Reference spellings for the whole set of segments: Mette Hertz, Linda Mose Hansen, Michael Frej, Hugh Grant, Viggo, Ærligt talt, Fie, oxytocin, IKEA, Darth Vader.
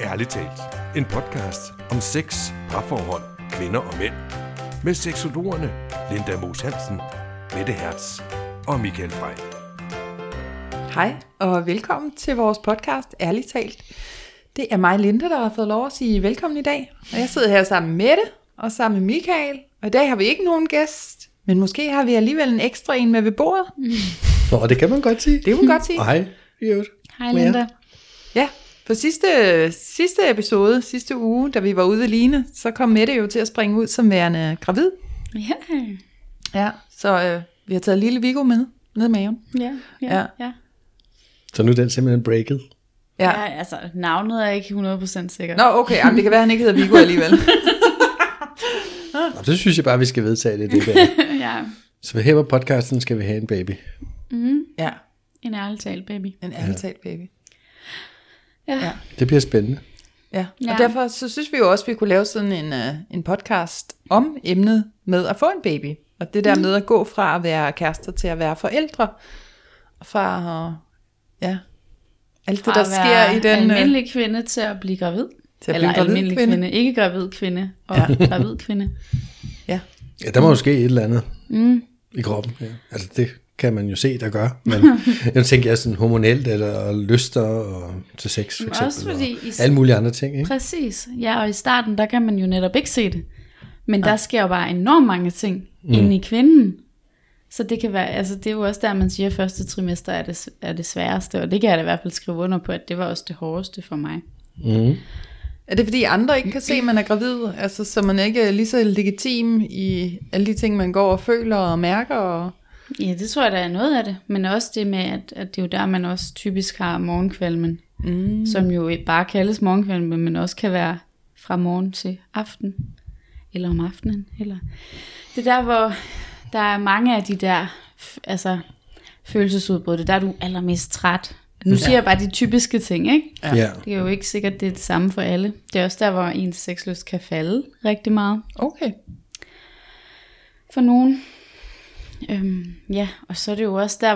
Ærligt talt, en podcast om sex, parforhold, kvinder og mænd. Med seksologerne Linda Mose Hansen, Mette Hertz og Michael Frej. Hej og velkommen til vores podcast Ærligt talt. Det er mig, Linda, der har fået lov at sige velkommen i dag. Og jeg sidder her sammen med Mette og sammen med Michael. Og i dag har vi ikke nogen gæst, men måske har vi alligevel en ekstra en med ved bordet. Nå, det kan man godt sige. Det kan man godt sige. Hej, Viggo. Hej, Linda. Ja, på sidste episode, sidste uge, da vi var ude alene, så kom Mette jo til at springe ud som værende gravid. Ja. Ja, så vi har taget lille Viggo med, ned i maven. Ja. Så nu er den simpelthen breaket. Ja, altså navnet er ikke 100% sikkert. Nå, okay, jamen, det kan være, han ikke hedder Viggo alligevel. Nå, det synes jeg bare, vi skal vedtage det. Ja. Så her på podcasten skal vi have en baby. Mm. Ja. En ærligt talt baby. En ærligt talt baby. Ja. Ja. Det bliver spændende. Ja, og derfor så synes vi jo også, at vi kunne lave sådan en podcast om emnet med at få en baby. Og det der med at gå fra at være kærester til at være forældre. Og fra alt det, der sker i den almindelige kvinde til at blive gravid. Ikke gravid kvinde, og gravid kvinde. Ja. Ja, der må jo ske et eller andet i kroppen. Ja. Altså det kan man jo se, der gør. Men jeg tænker, jeg sådan hormonelt, eller lyster og til sex for eksempel. Også fordi og alle mulige andre ting. Ikke? Præcis. Ja, og i starten, der kan man jo netop ikke se det. Men der sker jo bare enormt mange ting inde i kvinden. Så det kan være, altså det er jo også der, man siger, at første trimester er det sværeste. Og det kan jeg da i hvert fald skrive under på, at det var også det hårdeste for mig. Mm. Er det fordi andre ikke kan se, at man er gravid? Altså så man ikke er lige så legitim i alle de ting, man går og føler og mærker? Og ja, det tror jeg, der er noget af det. Men også det med, at det er jo der, man også typisk har morgenkvalmen. Mm. Som jo bare kaldes morgenkvalmen, men også kan være fra morgen til aften. Eller om aftenen. Eller det der, hvor der er mange af de der følelsesudbrud. Det der, du er allermest træt. Nu siger jeg bare de typiske ting, ikke? Ja. Det er jo ikke sikkert, det er det samme for alle. Det er også der, hvor ens sexlyst kan falde rigtig meget. Okay. For nogen. Og så er det jo også der,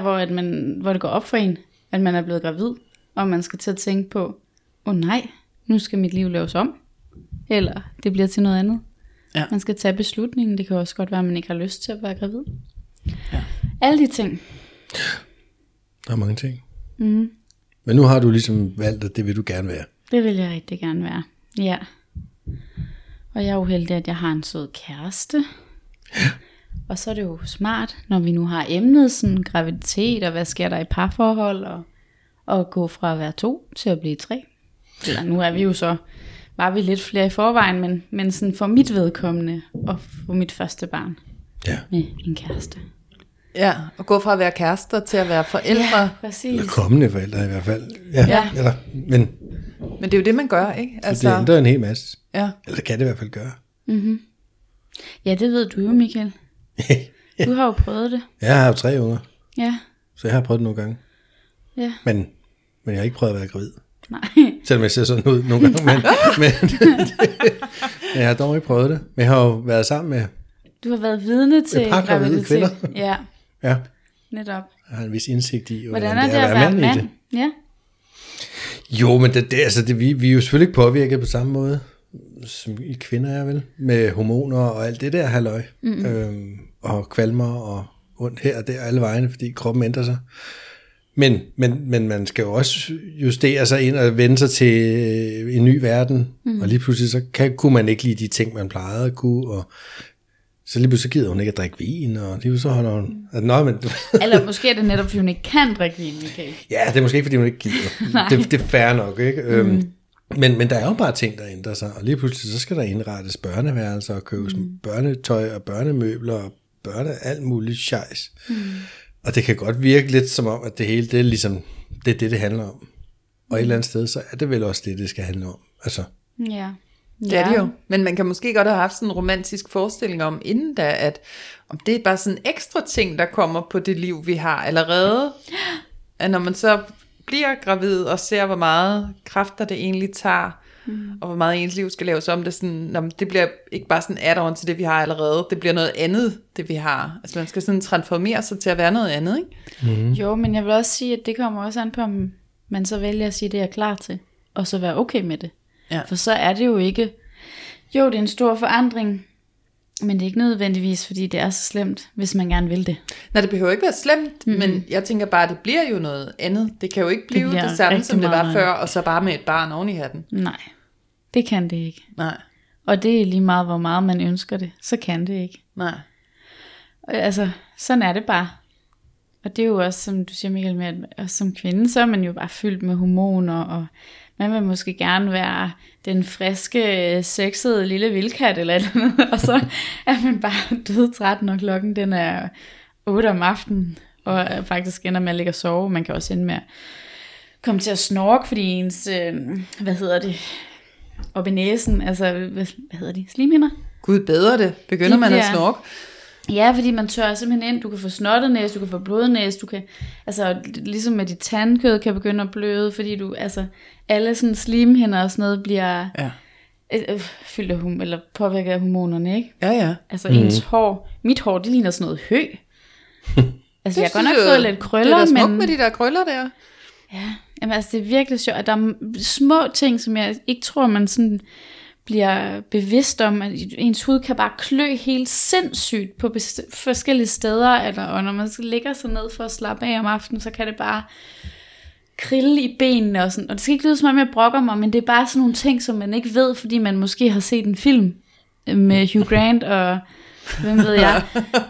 hvor det går op for en, at man er blevet gravid, og man skal til at tænke på, nej, nu skal mit liv laves om, eller det bliver til noget andet. Ja. Man skal tage beslutningen. Det kan også godt være, at man ikke har lyst til at være gravid. Ja. Alle de ting. Der er mange ting. Mm. Men nu har du ligesom valgt, at det vil du gerne være. Det vil jeg rigtig gerne være, ja. Og jeg er jo heldig, at jeg har en sød kæreste. Ja. Og så er det jo smart, når vi nu har emnet sådan graviditet, og hvad sker der i parforhold, og gå fra at være 2 til at blive 3. Eller nu er vi jo så, var vi lidt flere i forvejen, men sådan for mit vedkommende, og for mit første barn med en kæreste. Ja, og gå fra at være kærester til at være forældre. Ja, præcis. Eller kommende forældre i hvert fald. Ja. Eller, men det er jo det, man gør, ikke? Altså, det ændrer en hel masse. Ja. Eller kan det i hvert fald gøre. Mm-hmm. Ja, det ved du jo, Michael. Ja. Du har jo prøvet det. Jeg har jo 3 unger. Ja. Så jeg har prøvet det nogle gange. Ja. Men jeg har ikke prøvet at være gravid. Nej. Selvom jeg ser sådan ud nogle gange. Men jeg har dog ikke prøvet det. Men jeg har jo været sammen med... Du har været vidne til graviditet. Ja. Netop. Jeg har en vis indsigt i, hvordan det er at være mand i det. Ja. Jo, men vi er jo selvfølgelig ikke påvirket på samme måde, som I kvinder er vel, med hormoner og alt det der halløj. Mm-hmm. Og kvalmer og ondt her og der alle vejene, fordi kroppen ændrer sig. Men man skal jo også justere sig ind og vende sig til en ny verden. Mm. Og lige pludselig så kunne man ikke lide de ting, man plejede at kunne, og så lige pludselig gider hun ikke at drikke vin, og lige så holder hun... Eller måske er det netop, fordi hun ikke kan drikke vin, Michael. Ja, det er måske ikke, fordi hun ikke gider. det er fair nok, ikke? Men der er jo bare ting, der ændrer sig, og lige pludselig så skal der indrettes børneværelser, og købes børnetøj, og børnemøbler, og alt muligt scheiss. Mm. Og det kan godt virke lidt som om, at det hele, det er ligesom, det er det, det handler om. Og et eller andet sted, så er det vel også det, det skal handle om. Altså... Ja. Det er det jo, men man kan måske godt have haft sådan en romantisk forestilling om inden da, at om det er bare sådan ekstra ting, der kommer på det liv, vi har allerede. At når man så bliver gravid og ser, hvor meget kræfter det egentlig tager, og hvor meget ens liv skal laves om, det, sådan, det bliver ikke bare sådan add-on til det, vi har allerede, det bliver noget andet, det vi har. Altså man skal sådan transformere sig til at være noget andet, ikke? Mm. Jo, men jeg vil også sige, at det kommer også an på, om man så vælger at sige, det er klar til, og så være okay med det. Ja. For så er det jo ikke... Jo, det er en stor forandring, men det er ikke nødvendigvis, fordi det er så slemt, hvis man gerne vil det. Nej, det behøver ikke være slemt, men jeg tænker bare, at det bliver jo noget andet. Det kan jo ikke blive det samme, som det var før, og så bare med et barn oven i hatten. Nej, det kan det ikke. Nej. Og det er lige meget, hvor meget man ønsker det, så kan det ikke. Nej. Altså, sådan er det bare. Og det er jo også, som du siger, Michael, med at som kvinde, så er man jo bare fyldt med hormoner, og man vil måske gerne være den friske, sexede lille vildkat eller et eller andet, og så er man bare dødtræt, når klokken den er 8 om aftenen, og faktisk ender med at ligge og sove. Man kan også ende med at komme til at snorke, fordi ens, op i næsen, altså, slimhinder? Gud bedre det, begynder de man at snorke. Ja, fordi man tørrer simpelthen ind, du kan få snottenæs, du kan få blodnæs, du kan, altså ligesom med dit tandkød kan begynde at bløde, fordi du, altså alle sådan slimhinder og sådan noget bliver fyldt af eller påvirket af hormonerne, ikke? Ja, ja. Altså ens hår, mit hår, det ligner sådan noget hø. Altså jeg har godt nok fået lidt krøller, men... Det er da smukt med de der krøller der. Ja, jamen, altså det er virkelig sjovt, at der er små ting, som jeg ikke tror, man sådan... bliver bevidst om, at ens hud kan bare klø helt sindssygt på forskellige steder, eller, og når man ligger sig ned for at slappe af om aftenen, så kan det bare krille i benene, og sådan. Og det skal ikke lyde som om, jeg brokker mig, men det er bare sådan nogle ting, som man ikke ved, fordi man måske har set en film med Hugh Grant, og hvem ved jeg,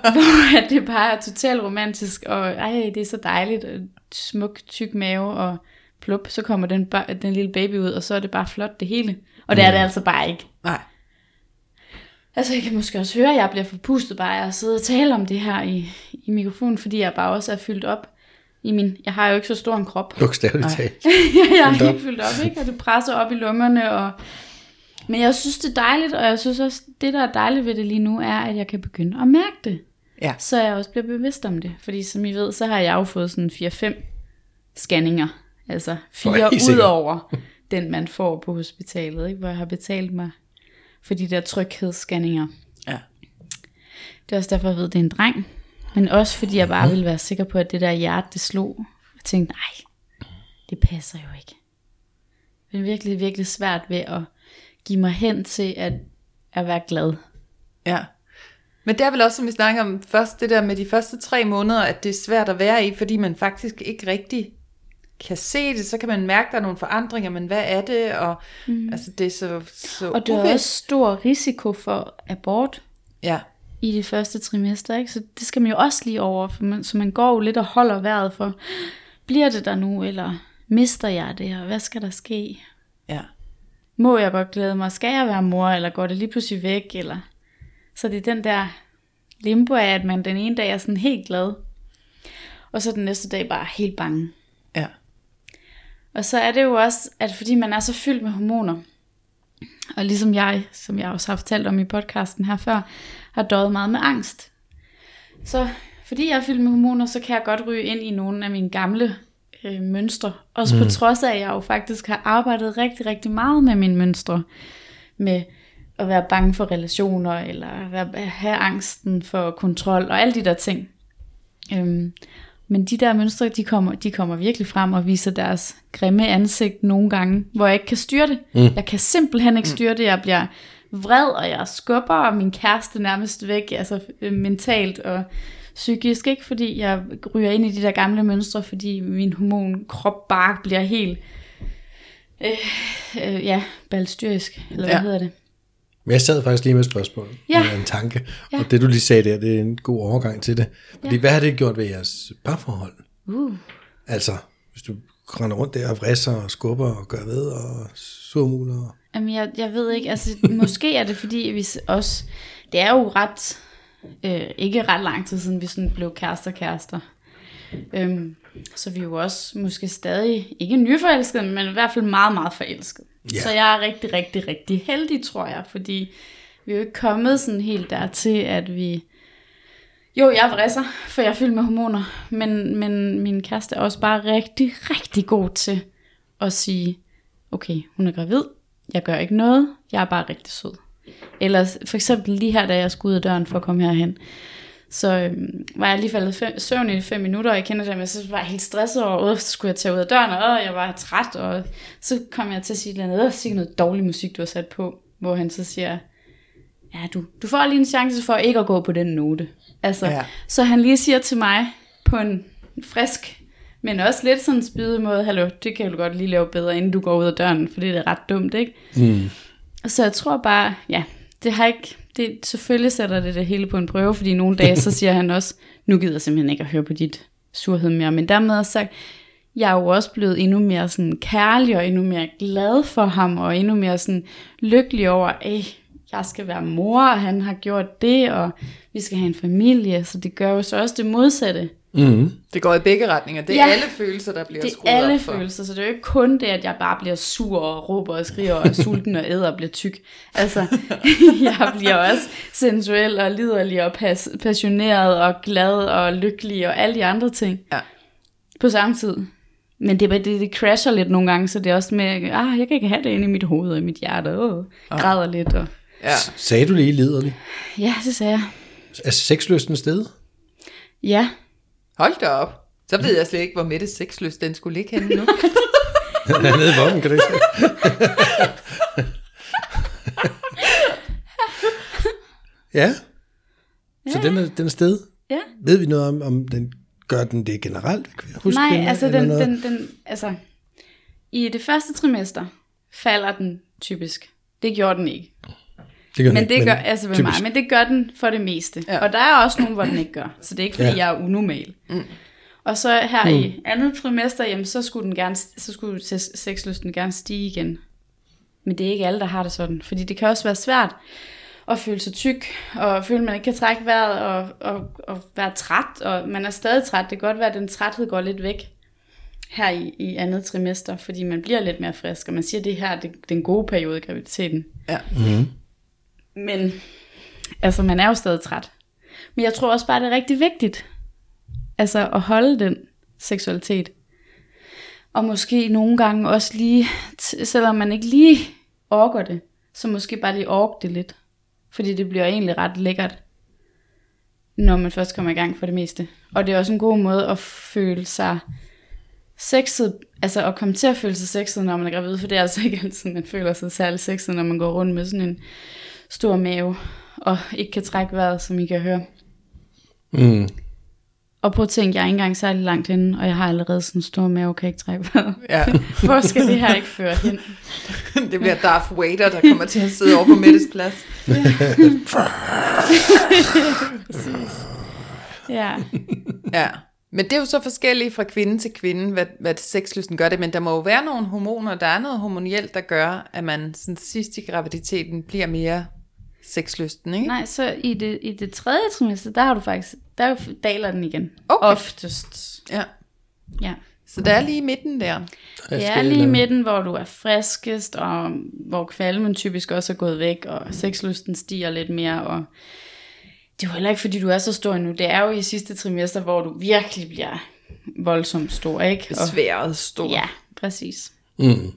hvor det bare er totalt romantisk, og ej, det er så dejligt, og smuk, tyk mave, og plup, så kommer den lille baby ud, og så er det bare flot det hele. Og det er det altså bare ikke. Nej. Altså jeg kan måske også høre, at jeg bliver forpustet bare at sidde og tale om det her i mikrofonen, fordi jeg bare også er fyldt op i min... Jeg har jo ikke så stor en krop. Bogstaveligt talt. Jeg er helt fyldt op, ikke? Og det presser op i lungerne. Og... Men jeg synes, det er dejligt, og jeg synes også, det der er dejligt ved det lige nu, er, at jeg kan begynde at mærke det. Ja. Så jeg også bliver bevidst om det. Fordi som I ved, så har jeg jo fået sådan 4-5 scanninger. Altså 4 udover... den man får på hospitalet, ikke? Hvor jeg har betalt mig for de der tryghedsscanninger. Ja. Det er også derfor, jeg ved, det er en dreng. Men også fordi jeg bare ville være sikker på, at det der hjerte, det slog. Jeg tænkte, nej, det passer jo ikke. Det er virkelig, virkelig svært ved at give mig hen til at være glad. Ja. Men det er vel også, som vi snakker om først, det der med de første 3 måneder, at det er svært at være i, fordi man faktisk ikke rigtig... kan se det, så kan man mærke, at der er nogle forandringer, men hvad er det? Og, altså, det er så og det er også stor risiko for abort i det første trimester, ikke? Så det skal man jo også lige over, for man, så man går jo lidt og holder vejret for, bliver det der nu, eller mister jeg det, og hvad skal der ske? Ja. Må jeg godt glæde mig? Skal jeg være mor, eller går det lige pludselig væk? Eller? Så det er den der limbo af, at man den ene dag er sådan helt glad, og så den næste dag bare helt bange. Ja. Og så er det jo også, at fordi man er så fyldt med hormoner, og ligesom jeg, som jeg også har fortalt om i podcasten her før, har døjet meget med angst. Så fordi jeg er fyldt med hormoner, så kan jeg godt ryge ind i nogle af mine gamle mønstre. Også på trods af, at jeg jo faktisk har arbejdet rigtig, rigtig meget med mine mønstre. Med at være bange for relationer, eller have angsten for kontrol, og alle de der ting. Men de der mønstre, de kommer virkelig frem og viser deres grimme ansigt nogle gange, hvor jeg ikke kan styre det. Jeg kan simpelthen ikke styre det. Jeg bliver vred, og jeg skubber og min kæreste nærmest væk, altså mentalt og psykisk, ikke? Fordi jeg ryger ind i de der gamle mønstre, fordi min hormonkrop bare bliver helt balstyrisk, eller hvad hedder det? Men jeg sad faktisk lige med et spørgsmål, eller en tanke, og det du lige sagde der, det er en god overgang til det. Fordi hvad har det gjort ved jeres parforhold? Altså, hvis du render rundt der og vrisser og skubber og gør ved og surmuler. Jamen jeg ved ikke, altså måske er det fordi, vi også, det er jo ret, ikke ret lang tid siden vi sådan blev kærester. Så vi er jo også måske stadig, ikke nyforelskede, men i hvert fald meget, meget forelskede. Yeah. Så jeg er rigtig, rigtig, rigtig heldig, tror jeg, fordi vi er jo ikke kommet sådan helt dertil, at vi... Jo, jeg vrisser, for jeg er fyldt med hormoner, men min kæreste er også bare rigtig, rigtig god til at sige, okay, hun er gravid, jeg gør ikke noget, jeg er bare rigtig sød. Eller for eksempel lige her, da jeg skulle ud af døren for at komme herhen, Så var jeg lige faldet søvn i 5 minutter, og jeg kender det, men så var jeg helt stresset over, så skulle jeg tage ud af døren, og jeg var træt, og så kom jeg til at sige et eller andet, sikkert noget dårlig musik, du har sat på, hvor han så siger, ja, du får lige en chance for ikke at gå på den note. Altså, ja. Så han lige siger til mig, på en frisk, men også lidt sådan en spydig måde, hallo, det kan du godt lige lave bedre, inden du går ud af døren, for det er ret dumt, ikke? Mm. Så jeg tror bare, ja, det har ikke... Det, selvfølgelig sætter det hele på en prøve, fordi nogle dage, så siger han også, nu gider jeg simpelthen ikke at høre på dit surhed mere, men dermed har jeg sagt, jeg er jo også blevet endnu mere sådan kærlig, og endnu mere glad for ham, og endnu mere sådan lykkelig over, jeg skal være mor, og han har gjort det, og vi skal have en familie, så det gør jo så også det modsatte. Mm. Det går i begge retninger, det er alle følelser, der bliver skruet op for. Det er alle følelser, så det er jo ikke kun det, at jeg bare bliver sur og råber og skriger og sulten og æder og bliver tyk. Altså, jeg bliver også sensuel og liderlig og passioneret og glad og lykkelig og alle de andre ting på samme tid. Men det crasher lidt nogle gange, så det er også med, jeg kan ikke have det inde i mit hoved og i mit hjerte, græder lidt. Og... Ja. Sagde du lige liderlig? Ja, det sagde jeg. Er sexlysten steget? Ja. Hold da op. Så ved jeg slet ikke, hvor Mettes sexlyst den skulle ligge henne nu. Den er nede i vognen, kan du ikke? Ja. Så den er sted. Ja. Ved vi noget om den gør den det generelt? Nej, kvinder, altså den i det første trimester falder den typisk. Det gjorde den ikke. Men det gør den for det meste. Ja. Og der er også nogen, hvor den ikke gør. Så det er ikke, fordi jeg er unormal. Mm. Og så her i andet trimester, jamen, så skulle sexlysten gerne stige igen. Men det er ikke alle, der har det sådan. Fordi det kan også være svært at føle sig tyk, og føle, at man ikke kan trække vejret, og være træt. Og man er stadig træt. Det kan godt være, at den træthed går lidt væk her i andet trimester, fordi man bliver lidt mere frisk. Og man siger, at det her det er den gode periode i graviditeten. Ja. Mm. Men, altså, man er jo stadig træt. Men jeg tror også bare, det er rigtig vigtigt, altså, at holde den seksualitet. Og måske nogle gange også lige, selvom man ikke lige orker det, så måske bare lige orker det lidt. Fordi det bliver egentlig ret lækkert, når man først kommer i gang for det meste. Og det er også en god måde at føle sig sexet, altså at komme til at føle sig sexet, når man er gravid. For det er altså ikke altid, man føler sig særlig sexet, når man går rundt med sådan en stor mave, og ikke kan trække vejret, som I kan høre. Mm. Og prøv at tænke, jeg er ikke engang særlig langt henne, og jeg har allerede sådan en stor mave, kan ikke trække vejret. Ja. Hvor skal det her ikke føre hen? Det bliver Darth Vader, der kommer til at sidde over på Mettes plads. Ja. Præcis. Ja. Ja. Men det er jo så forskelligt fra kvinde til kvinde, hvad sexlysten gør det, men der må jo være nogle hormoner, der er noget hormonielt, der gør, at man sådan sidst i graviditeten bliver mere sexlysten, ikke? Nej, så i det tredje trimester, der har du faktisk, der daler den igen. Okay. Oftest. Ja. Så der er lige midten der. Det er lige midten, hvor du er friskest, og hvor kvalmen typisk også er gået væk, og sexlysten stiger lidt mere, og det er jo heller ikke, fordi du er så stor nu. Det er jo i sidste trimester, hvor du virkelig bliver voldsomt stor, ikke? Sværet stor. Ja, præcis. Mm.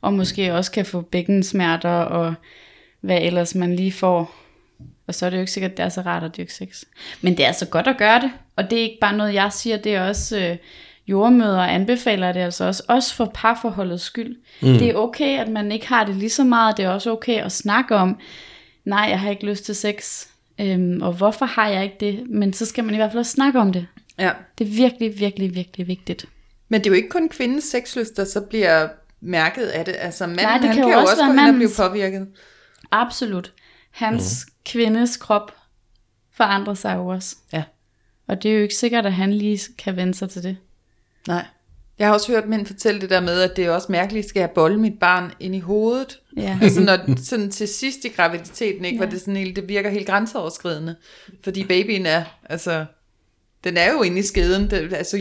Og måske også kan få bækkensmerter, og hvad ellers man lige får. Og så er det jo ikke sikkert, at det er så rart at dyrke sex. Men det er så godt at gøre det. Og det er ikke bare noget, jeg siger. Det er også jordemødre anbefaler det altså også for parforholdets skyld. Mm. Det er okay, at man ikke har det lige så meget. Det er også okay at snakke om, nej, jeg har ikke lyst til sex. Og hvorfor har jeg ikke det? Men så skal man i hvert fald også snakke om det. Ja. Det er virkelig, virkelig, virkelig vigtigt. Men det er jo ikke kun kvindens sexlyst, der så bliver mærket af det. Altså manden, nej, det han kan jo også gå hen og blive påvirket. Absolut. Hans kvindes krop forandrer sig jo også. Ja. Og det er jo ikke sikkert, at han lige kan vende sig til det. Nej. Jeg har også hørt mænd fortælle det der med, at det er også mærkeligt, at jeg bolle mit barn ind i hovedet. Ja. Altså når sådan til sidst i graviditeten, ikke, hvor det sådan helt, det virker helt grænseoverskridende, fordi babyen er, altså den er jo inde i skeden, det, altså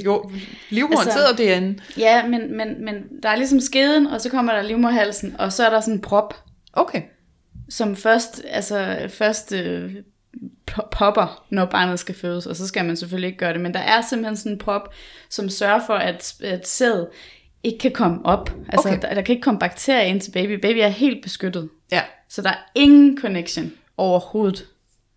livmoderen altså, sidder derinde. Ja, men der er ligesom skeden, og så kommer der livmoderhalsen, og så er der sådan en prop. Okay. Som først popper, når barnet skal fødes, og så skal man selvfølgelig ikke gøre det, men der er simpelthen sådan en prop, som sørger for, at sæd ikke kan komme op. Altså, okay. der kan ikke komme bakterier ind til baby. Baby er helt beskyttet. Ja. Så der er ingen connection overhovedet.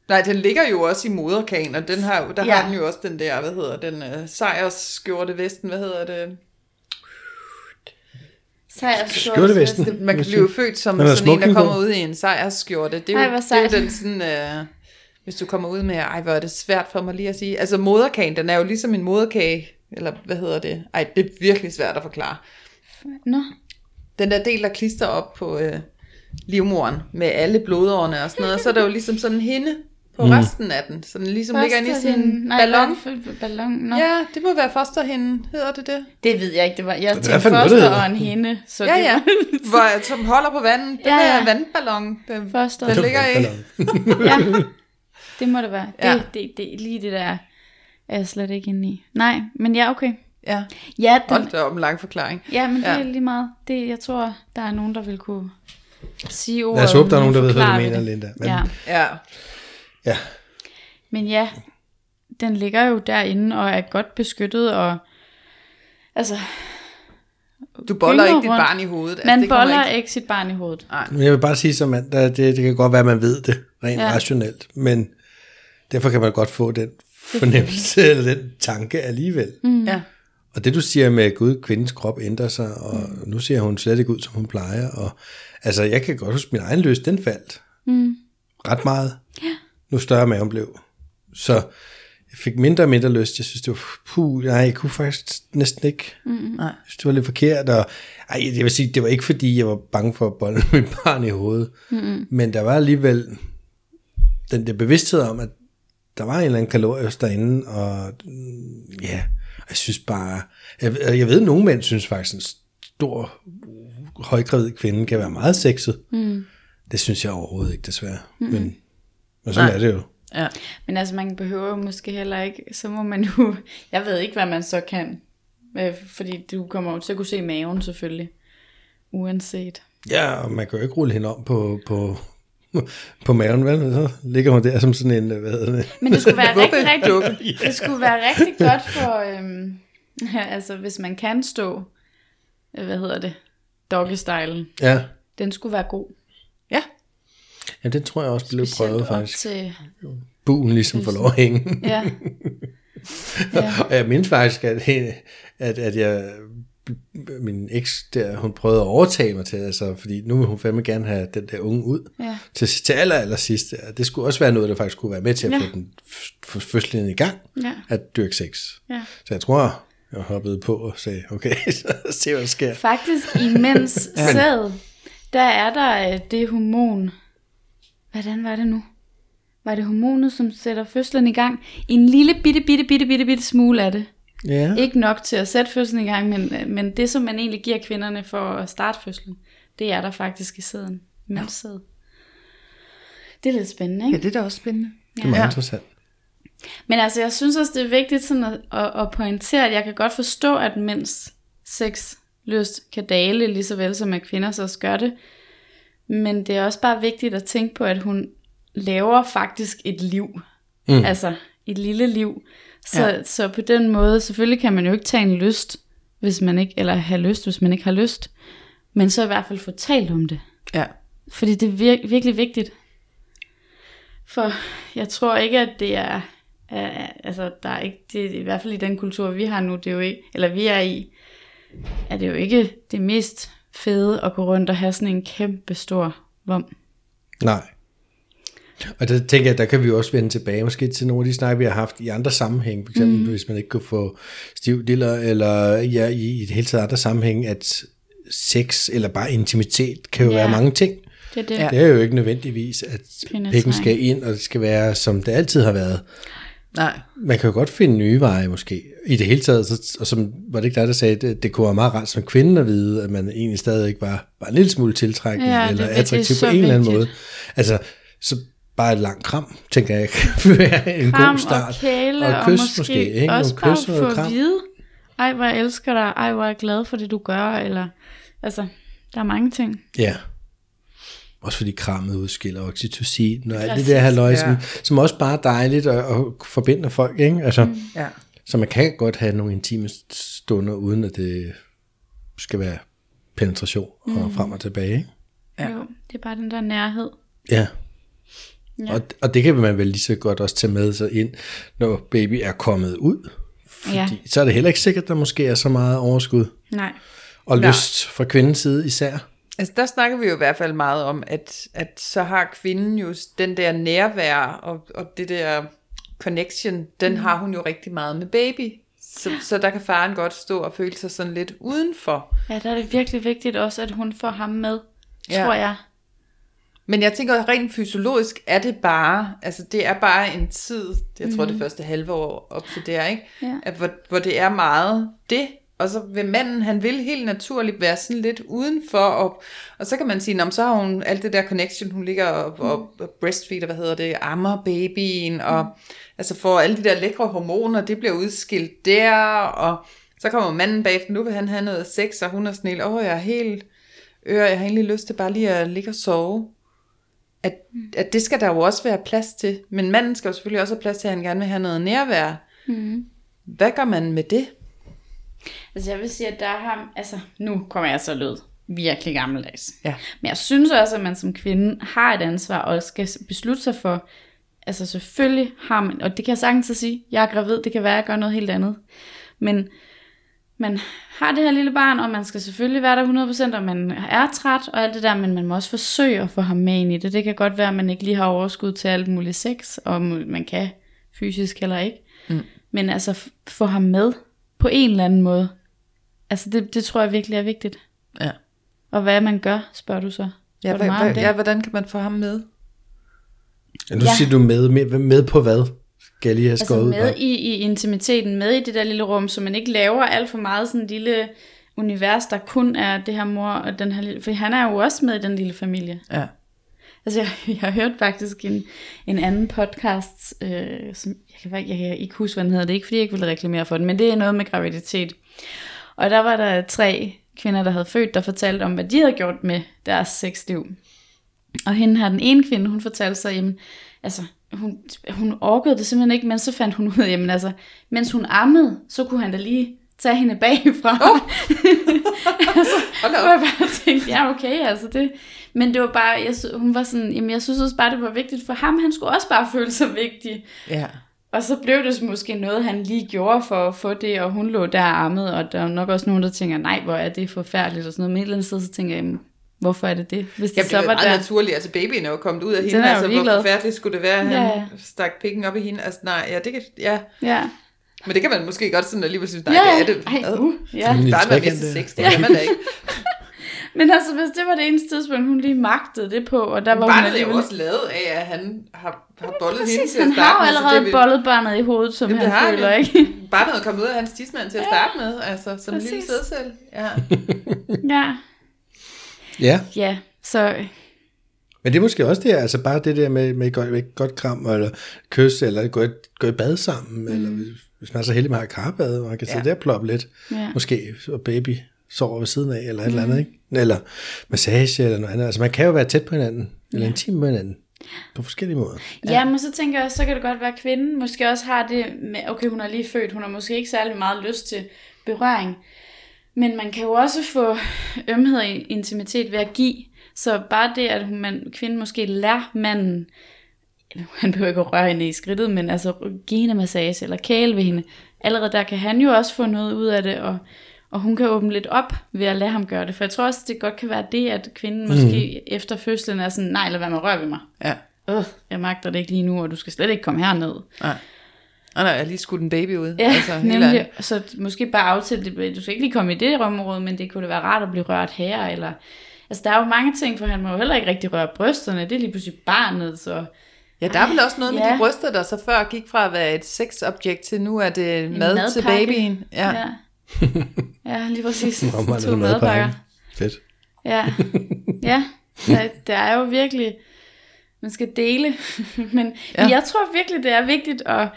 Nej, den ligger jo også i moderkagen, og den har, der har den jo også den der, hvad hedder den, sejrsskjorte vesten, hvad hedder det? Sejrsskjorte. Man kan blive født som sådan en, der kommer ud i en sejrsskjorte. Det er jo, det er den sådan, hvis du kommer ud med, ej, hvor er det svært for mig lige at sige. Altså moderkagen, den er jo ligesom en moderkage, eller hvad hedder det? Ej, det er virkelig svært at forklare. Nå. Den der del, der klister op på livmoren med alle blodårene og sådan noget, og så er der jo ligesom sådan en hinde på resten af den, så den ligesom ligger inde i sin ballon. No. Ja, det må være fosterhinden, hedder det det? Det ved jeg ikke, det var, jeg tænkte foster og en hinde. Så ja, ja, hvor, som holder på vandet, den der vandballon, den ligger i. Ja, det må det være, det, lige det der er jeg slet ikke inde i. Nej, men ja, okay. Ja, ja, holdt der om lang forklaring. Ja, men det er lige meget, det, jeg tror, der er nogen, der vil kunne sige ordet. Lad os håbe, der er nogen, der ved, hvad du mener, Linda. Men... Ja. Men ja, den ligger jo derinde og er godt beskyttet, og altså... Du boller ikke dit barn i hovedet. Man altså, boller ikke sit barn i hovedet. Nej. Men jeg vil bare sige, som at det kan godt være, at man ved det rent rationelt, men derfor kan man godt få den fornemmelse eller den tanke alligevel. Ja. Og det du siger med, at Gud, kvindens krop ændrer sig, og nu ser hun slet ikke ud, som hun plejer. Og, altså, jeg kan godt huske, min egen lyst, den faldt ret meget. Ja. Nu større maven blev. Så jeg fik mindre og mindre lyst. Jeg synes, det var, jeg kunne faktisk næsten ikke. Jeg synes, det var lidt forkert. Og, jeg vil sige, det var ikke, fordi jeg var bange for at bolle mit barn i hovedet. Men der var alligevel den der bevidsthed om, at der var en eller anden kalorie derinde, og ja... Jeg synes bare, jeg ved, at nogle mænd synes faktisk, en stor, højgravid kvinde kan være meget sexet. Det synes jeg overhovedet ikke, desværre. Men sådan er det jo. Ja. Men altså, man behøver jo måske heller ikke, så må man jo, jeg ved ikke, hvad man så kan. Fordi du kommer jo til at kunne se maven, selvfølgelig. Uanset. Ja, og man kan jo ikke rulle hende om på maven, vel? Så ligger hun der som sådan en, hvad hedder det? Men det skulle være det skulle være rigtig godt for, altså hvis man kan stå, hvad hedder det, doggestylen. Ja. Den skulle være god. Ja. Ja, den tror jeg også blev prøvet faktisk. Til... Buen ligesom får lov at hænge. Ja. Ja. Og jeg mindes faktisk, at jeg... min eks der, hun prøvede at overtage mig til, altså, fordi nu vil hun fandme gerne have den der unge ud til allersidst. Det skulle også være noget, der faktisk kunne være med til at få den fødslen i gang, at dyrke sex. Ja. Så jeg tror, jeg hoppede på og sagde, okay, så se hvad der sker. Faktisk imens sæd, der er der det hormon. Hvordan var det nu? Var det hormonet, som sætter fødslen i gang? En lille bitte smule af det. Yeah. Ikke nok til at sætte fødslen i gang, men det, som man egentlig giver kvinderne for at starte fødslen, det er der faktisk i sæden. Mændsæd. Det er lidt spændende, ikke? Ja, det er da også spændende. Ja. Det er meget interessant. Men altså, jeg synes også, det er vigtigt sådan at pointere, at jeg kan godt forstå, at mænds sexlyst kan dale, lige så vel som at kvinder så også gør det. Men det er også bare vigtigt at tænke på, at hun laver faktisk et liv. Altså, et lille liv. Så på den måde, selvfølgelig kan man jo ikke tage en lyst, hvis man ikke, eller have lyst, hvis man ikke har lyst. Men så i hvert fald få talt om det. Ja. Fordi det er virkelig vigtigt. For jeg tror ikke, at det er, altså der er ikke, det er, i hvert fald i den kultur, vi har nu, det er jo ikke, eller vi er i, er det jo ikke det mest fede at gå rundt og have sådan en kæmpe stor vom. Nej. Og der tænker jeg, der kan vi også vende tilbage måske til nogle af de snakke, vi har haft i andre sammenhæng, for eksempel hvis man ikke kunne få stivdiller, eller i et helt taget andre sammenhæng, at sex eller bare intimitet kan jo være mange ting. Det. Ja. Det er jo ikke nødvendigvis, at pikken skal ind, og det skal være, som det altid har været. Nej. Man kan jo godt finde nye veje måske. I det hele taget, og som var det ikke dig, der sagde, det kunne være meget rart som kvinde at vide, at man egentlig stadig ikke var en lille smule tiltrækkende, eller attraktiv på en eller anden måde. Altså, så bare et langt kram, tænker jeg, kan være en god start. Og kæle, og kys og måske ikke? Også bare få at vide, ej hvor jeg elsker dig, ej hvor jeg er glad for det du gør, eller, altså, der er mange ting. Ja, også fordi krammet udskiller oxytocin, og alt det der halløj, som også bare er dejligt og forbinder folk, ikke? Altså, så man kan godt have nogle intime stunder, uden at det skal være penetration og frem og tilbage. Ikke? Ja. Jo, det er bare den der nærhed. Ja. Ja. Og det kan man vel lige så godt også tage med sig ind, når baby er kommet ud. Fordi ja. Så er det heller ikke sikkert, at der måske er så meget overskud. Nej. Og lyst fra kvindens side især. Altså der snakker vi jo i hvert fald meget om, at så har kvinden jo den der nærvær og det der connection, den har hun jo rigtig meget med baby. Så der kan faren godt stå og føle sig sådan lidt udenfor. Ja, der er det virkelig vigtigt også, at hun får ham med, tror jeg. Men jeg tænker, at rent fysiologisk er det bare, altså det er bare en tid, jeg tror det første halve år op til der, ikke? Ja. At, hvor det er meget det. Og så vil manden, han vil helt naturligt være sådan lidt udenfor, og så kan man sige, så har hun alt det der connection, hun ligger og breastfeeder, ammer babyen, og altså får alle de der lækre hormoner, det bliver udskilt der, og så kommer manden bagefter, nu vil han have noget sex, og hun er sådan helt, jeg har egentlig lyst til bare lige at ligge og sove. At det skal der jo også være plads til, men manden skal jo selvfølgelig også have plads til, at han gerne vil have noget nærvær. Mm. Hvad gør man med det? Altså jeg vil sige, at der har, nu kommer jeg så lød virkelig gammeldags. Ja. Men jeg synes også, at man som kvinde har et ansvar og skal beslutte sig for, altså selvfølgelig har man, og det kan jeg sagtens at sige, jeg er gravid, det kan være, at jeg gør noget helt andet. Men man har det her lille barn, og man skal selvfølgelig være der 100%, og man er træt og alt det der, men man må også forsøge at få ham med ind i det. Det kan godt være, at man ikke lige har overskud til alt muligt sex, og man kan fysisk heller ikke. Mm. Men altså få ham med på en eller anden måde. Altså det tror jeg virkelig er vigtigt. Ja. Og hvad man gør, spørger du så? Hvordan kan man få ham med? Ja, nu siger du med på hvad? I intimiteten, med i det der lille rum, så man ikke laver alt for meget sådan en lille univers, der kun er det her mor og den her lille, for han er jo også med i den lille familie. Ja. Altså jeg hørte faktisk en anden podcast, som jeg kan ikke huske, hvad den hedder, det er ikke fordi jeg ikke ville reklamere for den, men det er noget med graviditet. Og der var der 3 kvinder, der havde født, der fortalte om, hvad de havde gjort med deres sexliv. Og hende her, den ene kvinde, hun fortalte sig, hun orkede det simpelthen ikke, men så fandt hun ud af, mens hun ammede, så kunne han da lige tage hende bagfra. Og jeg bare tænkte, men det var bare, hun var sådan, jeg synes også bare, det var vigtigt for ham, han skulle også bare føle sig vigtig. Ja. Og så blev det måske noget, han lige gjorde for at få det, og hun lå der ammede, og der er nok også nogen, der tænker, nej, hvor er det forfærdeligt, og sådan noget, men et eller andet sted, så tænker jeg, hvorfor er det det? Hvis det så var meget der naturligt, altså babyen er jo kommet ud af hende, hvor forfærdeligt skulle det være, at han stak pikken op i hende, Men det kan man måske godt sådan alligevel synes, der er man vist sex, det kan man da ikke. Men altså, hvis det var det eneste tidspunkt, hun lige magtede det på, og der var hun alligevel... Barnet er også lavet af, at han har boldet hende til at starte med. Han har jo allerede boldet barnet i hovedet, som han føler, ikke? Barnet er kommet ud af hans tidsmand til at starte med, altså, som en lille sædsel. Ja, så... Men det er måske også det her, altså bare det der med et godt kram, eller kys, eller gå i bad sammen, eller hvis man er så heldig, man har karbad, og man kan sidde der og ploppe lidt, måske, og baby sover ved siden af, eller et eller andet, ikke? Eller massage, eller noget andet. Altså man kan jo være tæt på hinanden, eller intim på hinanden, på forskellige måder. Ja, men så tænker jeg også, så kan det godt være, at kvinden måske også har det med, okay, hun er lige født, hun har måske ikke særlig meget lyst til berøring, men man kan jo også få ømhed og intimitet ved at give. Så bare det, at kvinden måske lærer manden, han behøver ikke at røre hende i skridtet, men altså give hende massage eller kæle ved hende. Allerede der kan han jo også få noget ud af det, og hun kan åbne lidt op ved at lade ham gøre det. For jeg tror også, det godt kan være det, at kvinden måske efter fødslen er sådan, nej, lad være med at røre ved mig. Ja. Jeg magter det ikke lige nu, og du skal slet ikke komme herned. Nej. Nej, jeg lige skudt en baby ud. Ja, altså, nemlig. Så måske bare aftale det. Du skal ikke lige komme i det område, men det kunne da være rart at blive rørt her. Eller... Altså, der er jo mange ting, for han må jo heller ikke rigtig røre brysterne. Det er lige pludselig barnet, så... Ja, der er vel også noget med de bryster, der så før gik fra at være et sexobjekt til nu er det mad til babyen. Ja, lige præcis. 2 madpakker. Fedt. Ja. Det er jo virkelig... Man skal dele. Men jeg tror virkelig, det er vigtigt at...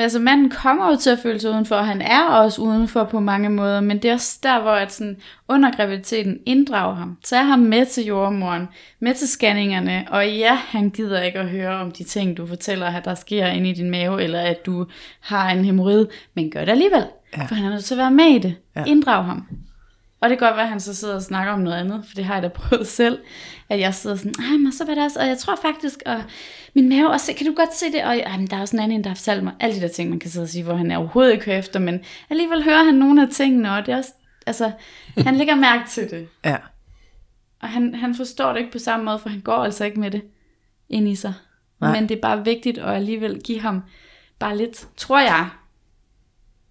Altså manden kommer jo til at føle sig udenfor, og han er også udenfor på mange måder, men det er også der, hvor at sådan under graviditeten inddrager ham, tager ham med til jordemoren, med til scanningerne, og han gider ikke at høre om de ting, du fortæller, at der sker inde i din mave, eller at du har en hæmoride, men gør det alligevel, for han er nødt til at være med i det, inddrage ham. Og det kan godt være, at han så sidder og snakker om noget andet, for det har jeg da prøvet selv, at jeg sidder sådan, ej, men så var det også, og jeg tror faktisk, og min mave, og så kan du godt se det, og ej, men der er også en anden, der har fortalt mig, alle de der ting, man kan sidde og sige, hvor han er overhovedet ikke hører efter, men alligevel hører han nogle af tingene, og det er også, altså, han lægger mærke til det. Ja. Og han forstår det ikke på samme måde, for han går altså ikke med det ind i sig. Nej. Men det er bare vigtigt at alligevel give ham bare lidt, tror jeg.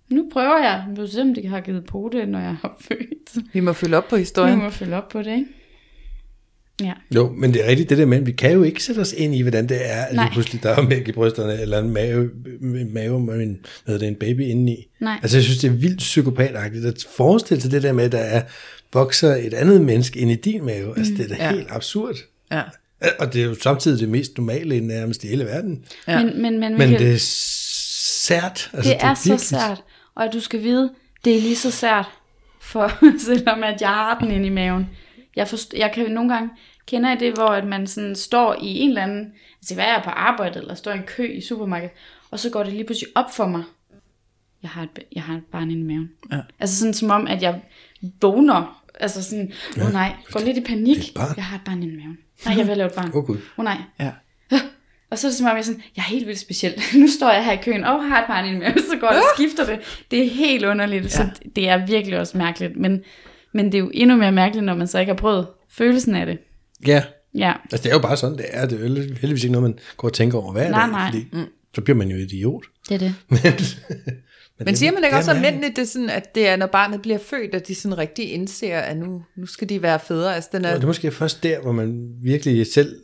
Nu prøver jeg. Jeg ved simpelthen, det har givet på det, når jeg har født. Vi må følge op på historien. Vi må følge op på det, ikke? Ja. Jo, men det er rigtigt det der med, vi kan jo ikke sætte os ind i, hvordan det er, at pludselig der er mælk i brysterne, eller en mave med en baby indeni. Nej. Altså jeg synes, det er vildt psykopatagtigt at forestille sig det der med, at der er vokser et andet menneske ind i din mave. Altså det er da helt absurd. Ja. Og det er jo samtidig det mest normale nærmest i hele verden. Ja. Men det er sært. Altså, det er så sært. Og at du skal vide, det er lige så sært, for selvom at jeg har den inde i maven. Jeg kan nogle gange kender jeg det, hvor at man sådan står i en eller anden, altså hvad er jeg på arbejde, eller står i en kø i supermarkedet, og så går det lige pludselig op for mig. Jeg har et barn inde i maven. Ja. Altså sådan som om, at jeg vågner, altså sådan, åh nej, går lidt i panik, jeg har et barn inde i maven. Nej, jeg vil lave et barn. Åh nej. Ja. Og så er det som om, jeg sådan, jeg er helt vildt speciel. Nu står jeg her i køen, og har et barn inde i maven, så går det og skifter det. Det er helt underligt, så det er virkelig også mærkeligt, men det er jo endnu mere mærkeligt, når man så ikke har prøvet følelsen af det. Ja. Ja. Altså det er jo bare sådan, det er. Det er jo heldigvis ikke noget, man går og tænker over hver dag, fordi så bliver man jo idiot. Det er det. Men siger man ikke også, at mændene, det er sådan, at det er, når barnet bliver født, at de sådan rigtig indser, at nu skal de være fædre. Altså, den er... Og det er måske først der, hvor man virkelig selv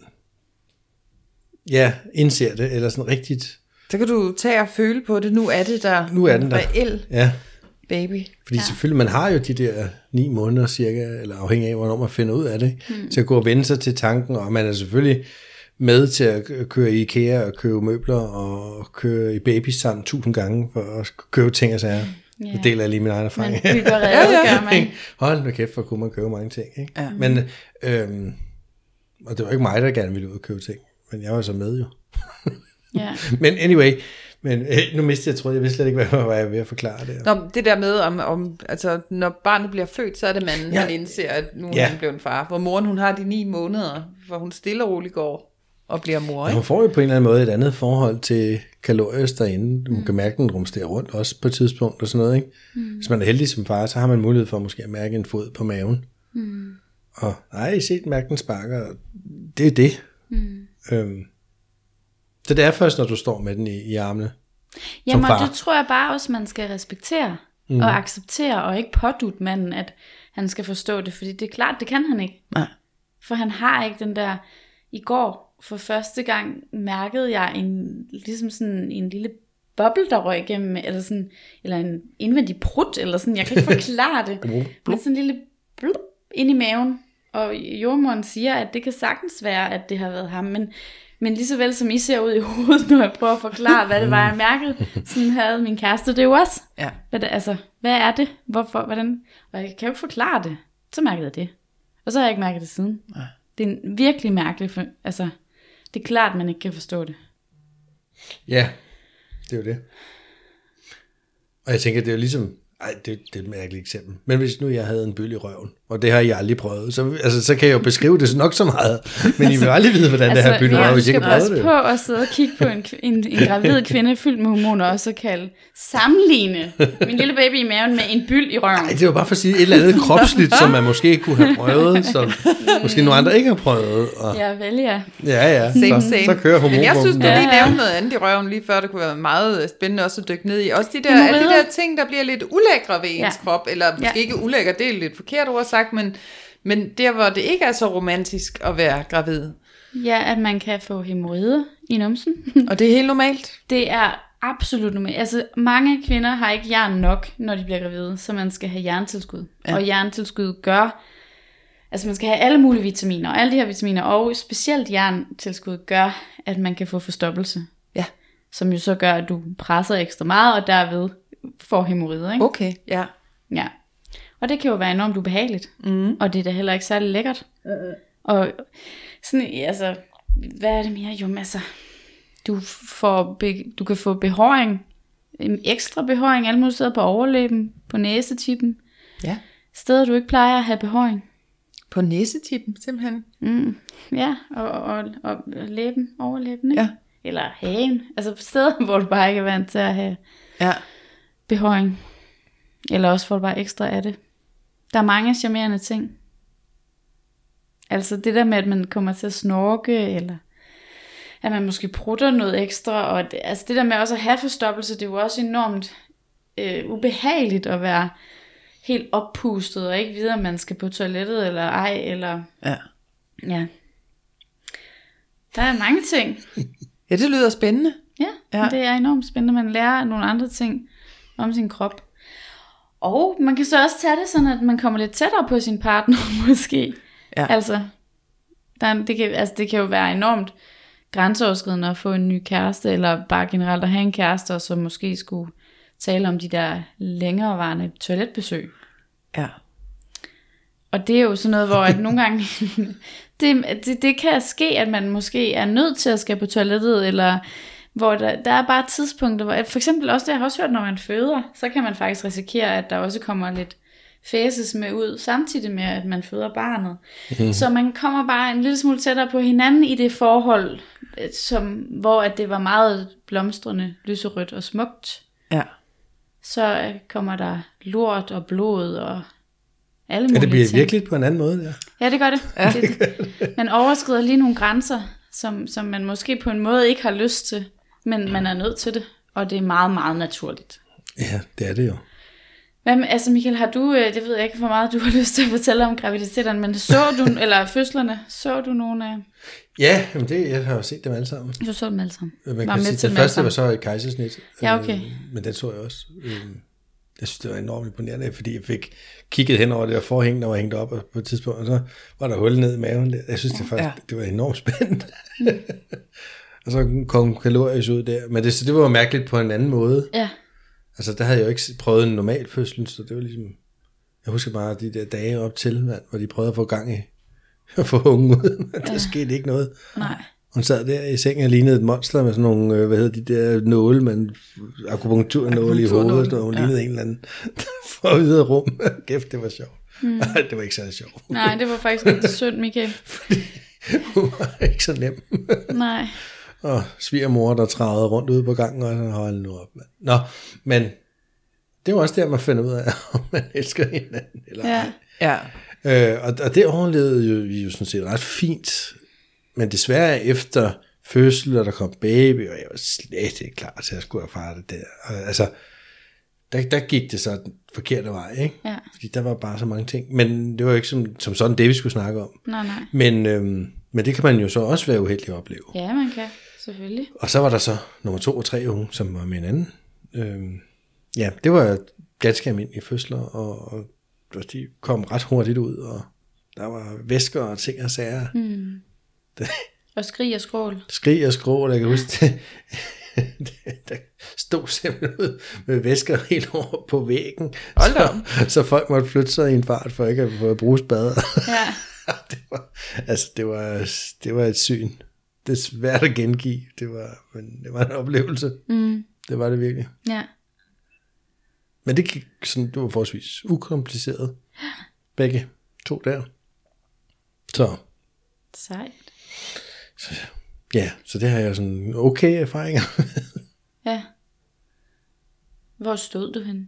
indser det, eller sådan rigtigt. Så kan du tage og føle på det. Nu er den der. Reel. Ja. Baby. Fordi selvfølgelig, man har jo de der 9 måneder cirka, eller afhængig af, hvornår man finder ud af det, til at gå og vende sig til tanken, og man er selvfølgelig med til at køre i IKEA, og købe møbler, og køre i baby sammen 1000 gange, for at købe ting og sager. Yeah. Det deler jeg lige min egen erfaring. Man bygger gør man. Hold nu kæft, for kunne man købe mange ting. Ikke? Ja. Men, og det var ikke mig, der gerne ville ud og købe ting, men jeg var så med jo. Yeah. Men anyway... Men nu mistede jeg troede, jeg vidste slet ikke, hvad jeg var ved at forklare det. Nå, det der med, om altså, når barnet bliver født, så er det manden, han indser, at nu er han blevet en far. Hvor moren, hun har de 9 måneder, hvor hun stille og roligt går og bliver mor. Ja, hun får jo på en eller anden måde et andet forhold til kalorier derinde. Hun kan mærke, den rumsterer rundt også på et tidspunkt og sådan noget. Ikke? Hvis man er heldig som far, så har man mulighed for måske at mærke en fod på maven. Og nej, se den mærke, den sparker. Det er det. Så det er først, når du står med den i armene. Jamen, og det tror jeg bare også, man skal respektere og acceptere, og ikke pådutte manden, at han skal forstå det, fordi det er klart, det kan han ikke. Nej. For han har ikke den der, i går for første gang mærkede jeg ligesom sådan en lille boble, der røg igennem, eller sådan, eller en indvendig prut, eller sådan, jeg kan ikke forklare det, men sådan en lille blup ind i maven, og jordmoren siger, at det kan sagtens være, at det har været ham, men lige så vel som I ser ud i hovedet, når jeg prøver at forklare, hvad det var, jeg mærkede, sådan havde min kæreste det jo også. Ja. Hvad er det? Hvorfor? Hvordan? Og jeg kan jo ikke forklare det. Så mærkede jeg det. Og så har jeg ikke mærket det siden. Ja. Det er en virkelig mærkelig... Altså, det er klart, man ikke kan forstå det. Ja, det er jo det. Og jeg tænker, det er jo ligesom... Ej, det er et mærkeligt eksempel. Men hvis nu jeg havde en bøl i røven, og det har jeg aldrig prøvet, så kan jeg jo beskrive det nok så meget, men I vil aldrig vide, hvordan det her bøl i røven, hvis I ikke prøvede det. Jeg skal også på at sidde og kigge på en gravid kvinde fyldt med hormoner, og så kalde sammenligne min lille baby i maven med en bøl i røven. Nej, det var bare for at sige et eller andet kropsligt, som man måske kunne have prøvet, som måske nogle andre ikke har prøvet. Og... Ja, vel ja. Ja, så kører hormonbomben. Jeg synes, du lige nævnte noget andet i røven lige før, det kunne være meget spændende også at dykke ned i. Også alle de der ting, der bliver lidt ulækre ved ens krop, eller måske ikke ulækre, det er lidt forkert ord sagt, men der hvor det ikke er så romantisk at være gravid. Ja, at man kan få hæmorrider i numsen. Og det er helt normalt? Det er absolut normalt. Altså mange kvinder har ikke jern nok, når de bliver gravide, så man skal have jerntilskud. Ja. Og jerntilskud gør, altså man skal have alle mulige vitaminer, og alle de her vitaminer, og specielt jerntilskud gør, at man kan få forstoppelse. Ja. Som jo så gør, at du presser ekstra meget, og derved får hæmorrider, ikke? Okay, ja. Ja. Og det kan jo være enormt ubehageligt. Og det er da heller ikke særlig lækkert. Og sådan, altså, hvad er det mere? Jo, altså, du kan få behåring, en ekstra behåring, alle mulige steder på overlæben, på næsetippen. Ja. Steder, du ikke plejer at have behåring? På næsetippen, simpelthen. Mm, ja, og læben, overlæben, ikke? Ja. Eller hagen. Altså steder, hvor du bare ikke er vant til at have behåring. Eller også får du bare ekstra af det. Der er mange charmerende ting. Altså det der med, at man kommer til at snorke, eller at man måske prutter noget ekstra. Og det, altså det der med også at have forstoppelse, det er jo også enormt ubehageligt at være helt oppustet, og ikke videre, om man skal på toilettet, eller ej, eller... Ja. Der er mange ting. Ja, det lyder spændende. Ja, det er enormt spændende. Man lærer nogle andre ting om sin krop. Og man kan så også tage det sådan, at man kommer lidt tættere på sin partner, måske. Ja. Altså, det kan jo være enormt grænseoverskridende at få en ny kæreste, eller bare generelt at have en kæreste, og så måske skulle tale om de der længerevarende toiletbesøg. Ja. Og det er jo sådan noget, hvor at nogle gange, det kan ske, at man måske er nødt til at skal på toilettet, eller hvor der er bare tidspunkter, hvor for eksempel også det, jeg har også hørt, når man føder, så kan man faktisk risikere, at der også kommer lidt fæses med ud, samtidig med, at man føder barnet. Så man kommer bare en lille smule tættere på hinanden i det forhold, hvor at det var meget blomstrende, lyserødt og smukt. Ja. Så kommer der lort og blod og alle mulige ting. Ja, det bliver virkelig på en anden måde, ja. Ja, det gør det. Ja. Det. Man overskrider lige nogle grænser, som man måske på en måde ikke har lyst til, men man er nødt til det, og det er meget, meget naturligt. Ja, det er det jo. Hvad, altså Michael, har du, det ved jeg ikke, hvor meget du har lyst til at fortælle om graviditeterne, men så du nogle af... Ja, men jeg har jo set dem alle sammen. Du så dem alle sammen. Den første var så et kejsersnit, ja, okay. Men den så jeg også. Jeg synes, det var enormt imponerende, fordi jeg fik kigget hen over det og forhæng, der var hængt op, og på et tidspunkt, og så var der hul ned i maven. Jeg synes, det var enormt spændende. Og så kom kalorier ud der, men det var jo mærkeligt på en anden måde. Ja. Altså, der havde jeg jo ikke prøvet en normal fødsel, så det var ligesom... Jeg husker bare de der dage op til, hvor de prøvede at få gang i at få ungen ud. Der skete ikke noget. Nej. Hun sad der i sengen og lignede et monster med sådan nogle, de der nåle, men akupunkturnåle i hovedet, og hun lignede en eller anden fra ydre rum. Kæft, det var sjovt. Nej, det var ikke så sjovt. Nej, det var faktisk lidt synd, Michael. Fordi hun var ikke så nem. Nej. Og svigermor, der trævede rundt ude på gangen, og sådan, hold nu op, mand. Nå, men det var også der, man finder ud af, om man elsker hinanden, eller ej. Ja. Og det overlevede vi jo sådan set ret fint, men desværre efter fødsel, og der kom baby, og jeg var slet ikke klar til at skulle erfare det der. Og, altså, der gik det så den forkerte vej, ikke? Ja. Fordi der var bare så mange ting, men det var jo ikke som sådan det, vi skulle snakke om. Nej. Men det kan man jo så også være uheldig at opleve. Ja, man kan. Selvfølgelig. Og så var der så nummer 2 og 3 unge, som var med hinanden. Ja, det var ganske almindelige fødsler, og de kom ret hurtigt ud, og der var væsker og ting og sager. Mm. Og skrig og skrål. Skrig og skrål, jeg kan huske det. Der stod simpelthen ud med væsker helt over på væggen, så folk måtte flytte sig i en fart, for ikke at få brusbad. Ja. Det var et syn. Det er svært at gengive. Men det var en oplevelse. Mm. Det var det virkelig. Ja. Men det gik sådan, det var forholdsvis ukompliceret. Begge 2 der. Så. Sejt. Så det har jeg sådan okay erfaringer med. Ja. Hvor stod du henne?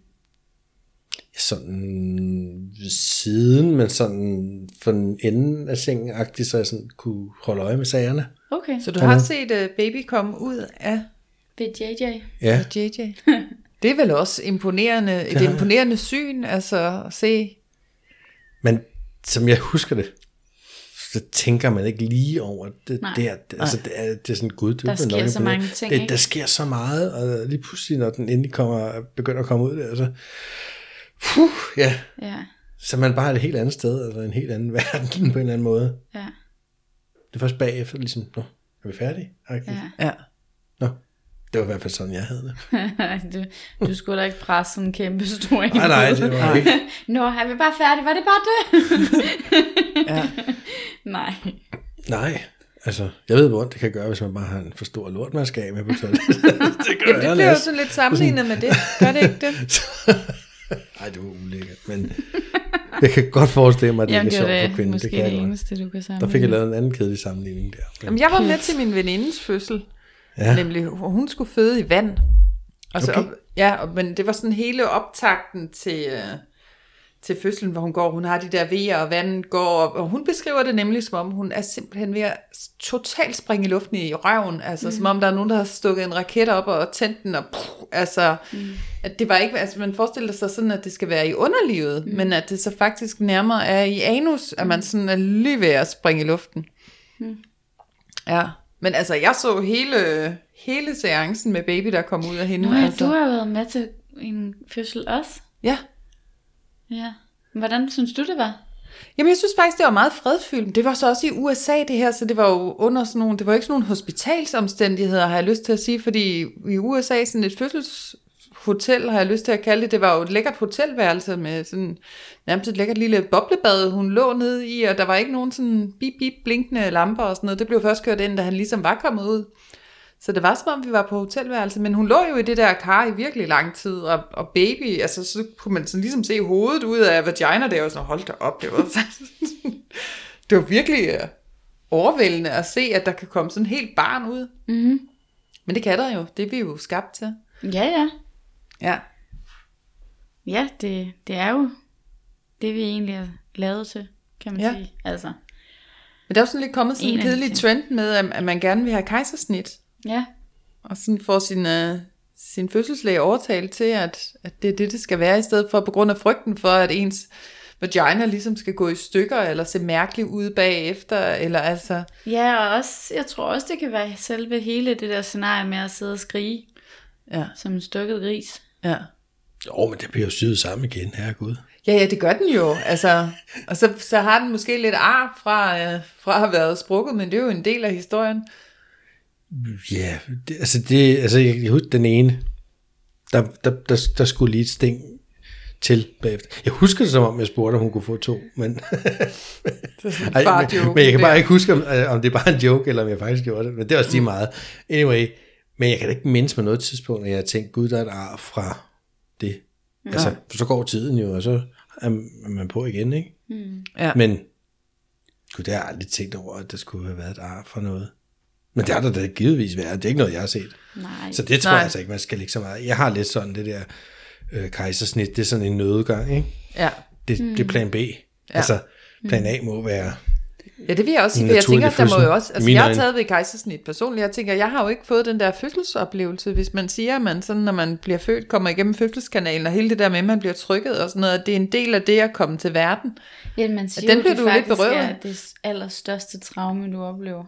Sådan siden, men sådan for den enden af sengen-agtigt, så jeg sådan kunne holde øje med sagerne. Okay, så du har set baby komme ud af... Ved JJ. Ja. Ved JJ. Det er vel også imponerende, et imponerende syn, altså at se. Men som jeg husker det, så tænker man ikke lige over det. Nej. Der. Altså, det er sådan gud. Der sker så mange ting, ikke? Der sker så meget, og lige pludselig, når den endelig begynder at komme ud der, så... Ja. Så man bare er et helt andet sted, altså en helt anden verden på en eller anden måde. Ja. Det er først bagefter, ligesom, nå, er vi færdige? Ja. Nå, det var i hvert fald sådan, jeg havde det. du skulle da ikke presse sådan en kæmpe stor en. Nej, det var ikke. Nå, er vi bare færdige? Var det bare det? Ja. Nej. Altså, jeg ved, hvor det kan gøre, hvis man bare har en for stor lortmaske af med på toilet. Det bliver jo sådan lidt sammenlignet med det. Gør det ikke det? Nej, det var ulækkert, men Jeg kan godt forestille mig, at det ikke er sjovt for kvinden. Det kan det eneste, du kan sammenligne. Der fik jeg lavet en anden kedelig sammenligning der. Jamen, jeg var med til min venindes fødsel. Ja. Nemlig, hun skulle føde i vand. Og så, okay. Men det var sådan hele optakten til fødslen, hvor hun går. Hun har de der vejer, og vandet går op. Og hun beskriver det nemlig, som om hun er simpelthen ved at totalt springe i luften i røven. Altså, som om der er nogen, der har stukket en raket op og tændt den. Og at det var ikke, altså, man forestiller sig sådan, at det skal være i underlivet, men at det så faktisk nærmere er i anus, at man sådan er lige ved at springe i luften. Ja. Men altså, jeg så hele seancen med baby, der kom ud af hende. Nå, ja, altså. Du har været med til en fødsel også? Ja. Ja. Hvordan synes du, det var? Jamen, jeg synes faktisk, det var meget fredfyldt. Det var så også i USA, det her, så det var jo under sådan nogle, det var ikke sådan nogle hospitalsomstændigheder, har jeg lyst til at sige, fordi i USA, sådan et fødselshotel, har jeg lyst til at kalde det, det var jo et lækkert hotelværelse med sådan nærmest et lækkert lille boblebad, hun lå nede i, og der var ikke nogen sådan bip-bip blinkende lamper og sådan noget. Det blev først kørt ind, da han ligesom var kommet ud. Så det var som om, vi var på hotelværelse, men hun lå jo i det der kar i virkelig lang tid, og baby, altså så kunne man sådan ligesom se hovedet ud af vagina, der var sådan, hold da op, det var virkelig overvældende at se, at der kan komme sådan en helt barn ud. Mm-hmm. Men det kan der jo, det er vi jo skabt til. Ja. Ja, det er jo det, vi egentlig er lavet til, kan man sige. Altså, men der er jo sådan lidt kommet sådan en kedelig trend med, at man gerne vil have kejsersnit. Ja. Og sådan får sin fødselslæge overtalt til, at det er det skal være, i stedet for på grund af frygten for, at ens vagina ligesom skal gå i stykker, eller se mærkeligt ud bagefter, eller altså. Ja, og også, jeg tror også, det kan være selve hele det der scenarie med at sidde og skrige, som en stukket gris. Ja. Men det bliver jo syet sammen igen, herregud. Ja, det gør den jo, altså, og så har den måske lidt ar fra at have været sprukket, men det er jo en del af historien. Ja, altså jeg kan huske den ene, der skulle lige et sting til bagefter. Jeg husker det, som om jeg spurgte, om hun kunne få 2, men, men jeg kan bare ikke huske, om det er bare en joke, eller om jeg faktisk gjorde det, men det er også lige meget. Anyway, men jeg kan da ikke mindes mig noget tidspunkt, at jeg tænkte, gud, der er et ar fra det. Ja. Altså, så går tiden jo, og så er man på igen, ikke? Mm. Ja. Men gud, det har jeg aldrig tænkt over, at der skulle have været et ar fra noget. Men det har der da givetvis været. Det er ikke noget, jeg har set. Nej. Så det tror jeg altså ikke, man skal lægge så meget. Jeg har lidt sådan det der kejsersnit, det er sådan en nødgang, ikke? Ja. Det er plan B. Ja. Altså, plan A må være. Ja, det vil jeg også sige, for jeg tænker, der må jo også. Altså, jeg har taget ved kejsersnit personligt. Jeg tænker, jeg har jo ikke fået den der fødselsoplevelse, hvis man siger, at man sådan, når man bliver født, kommer igennem fødselskanalen, og hele det der med, at man bliver trykket og sådan noget, det er en del af det at komme til verden. Ja, man siger, den bliver det du faktisk lidt berøvet. Er det allerstørste traume, du oplever.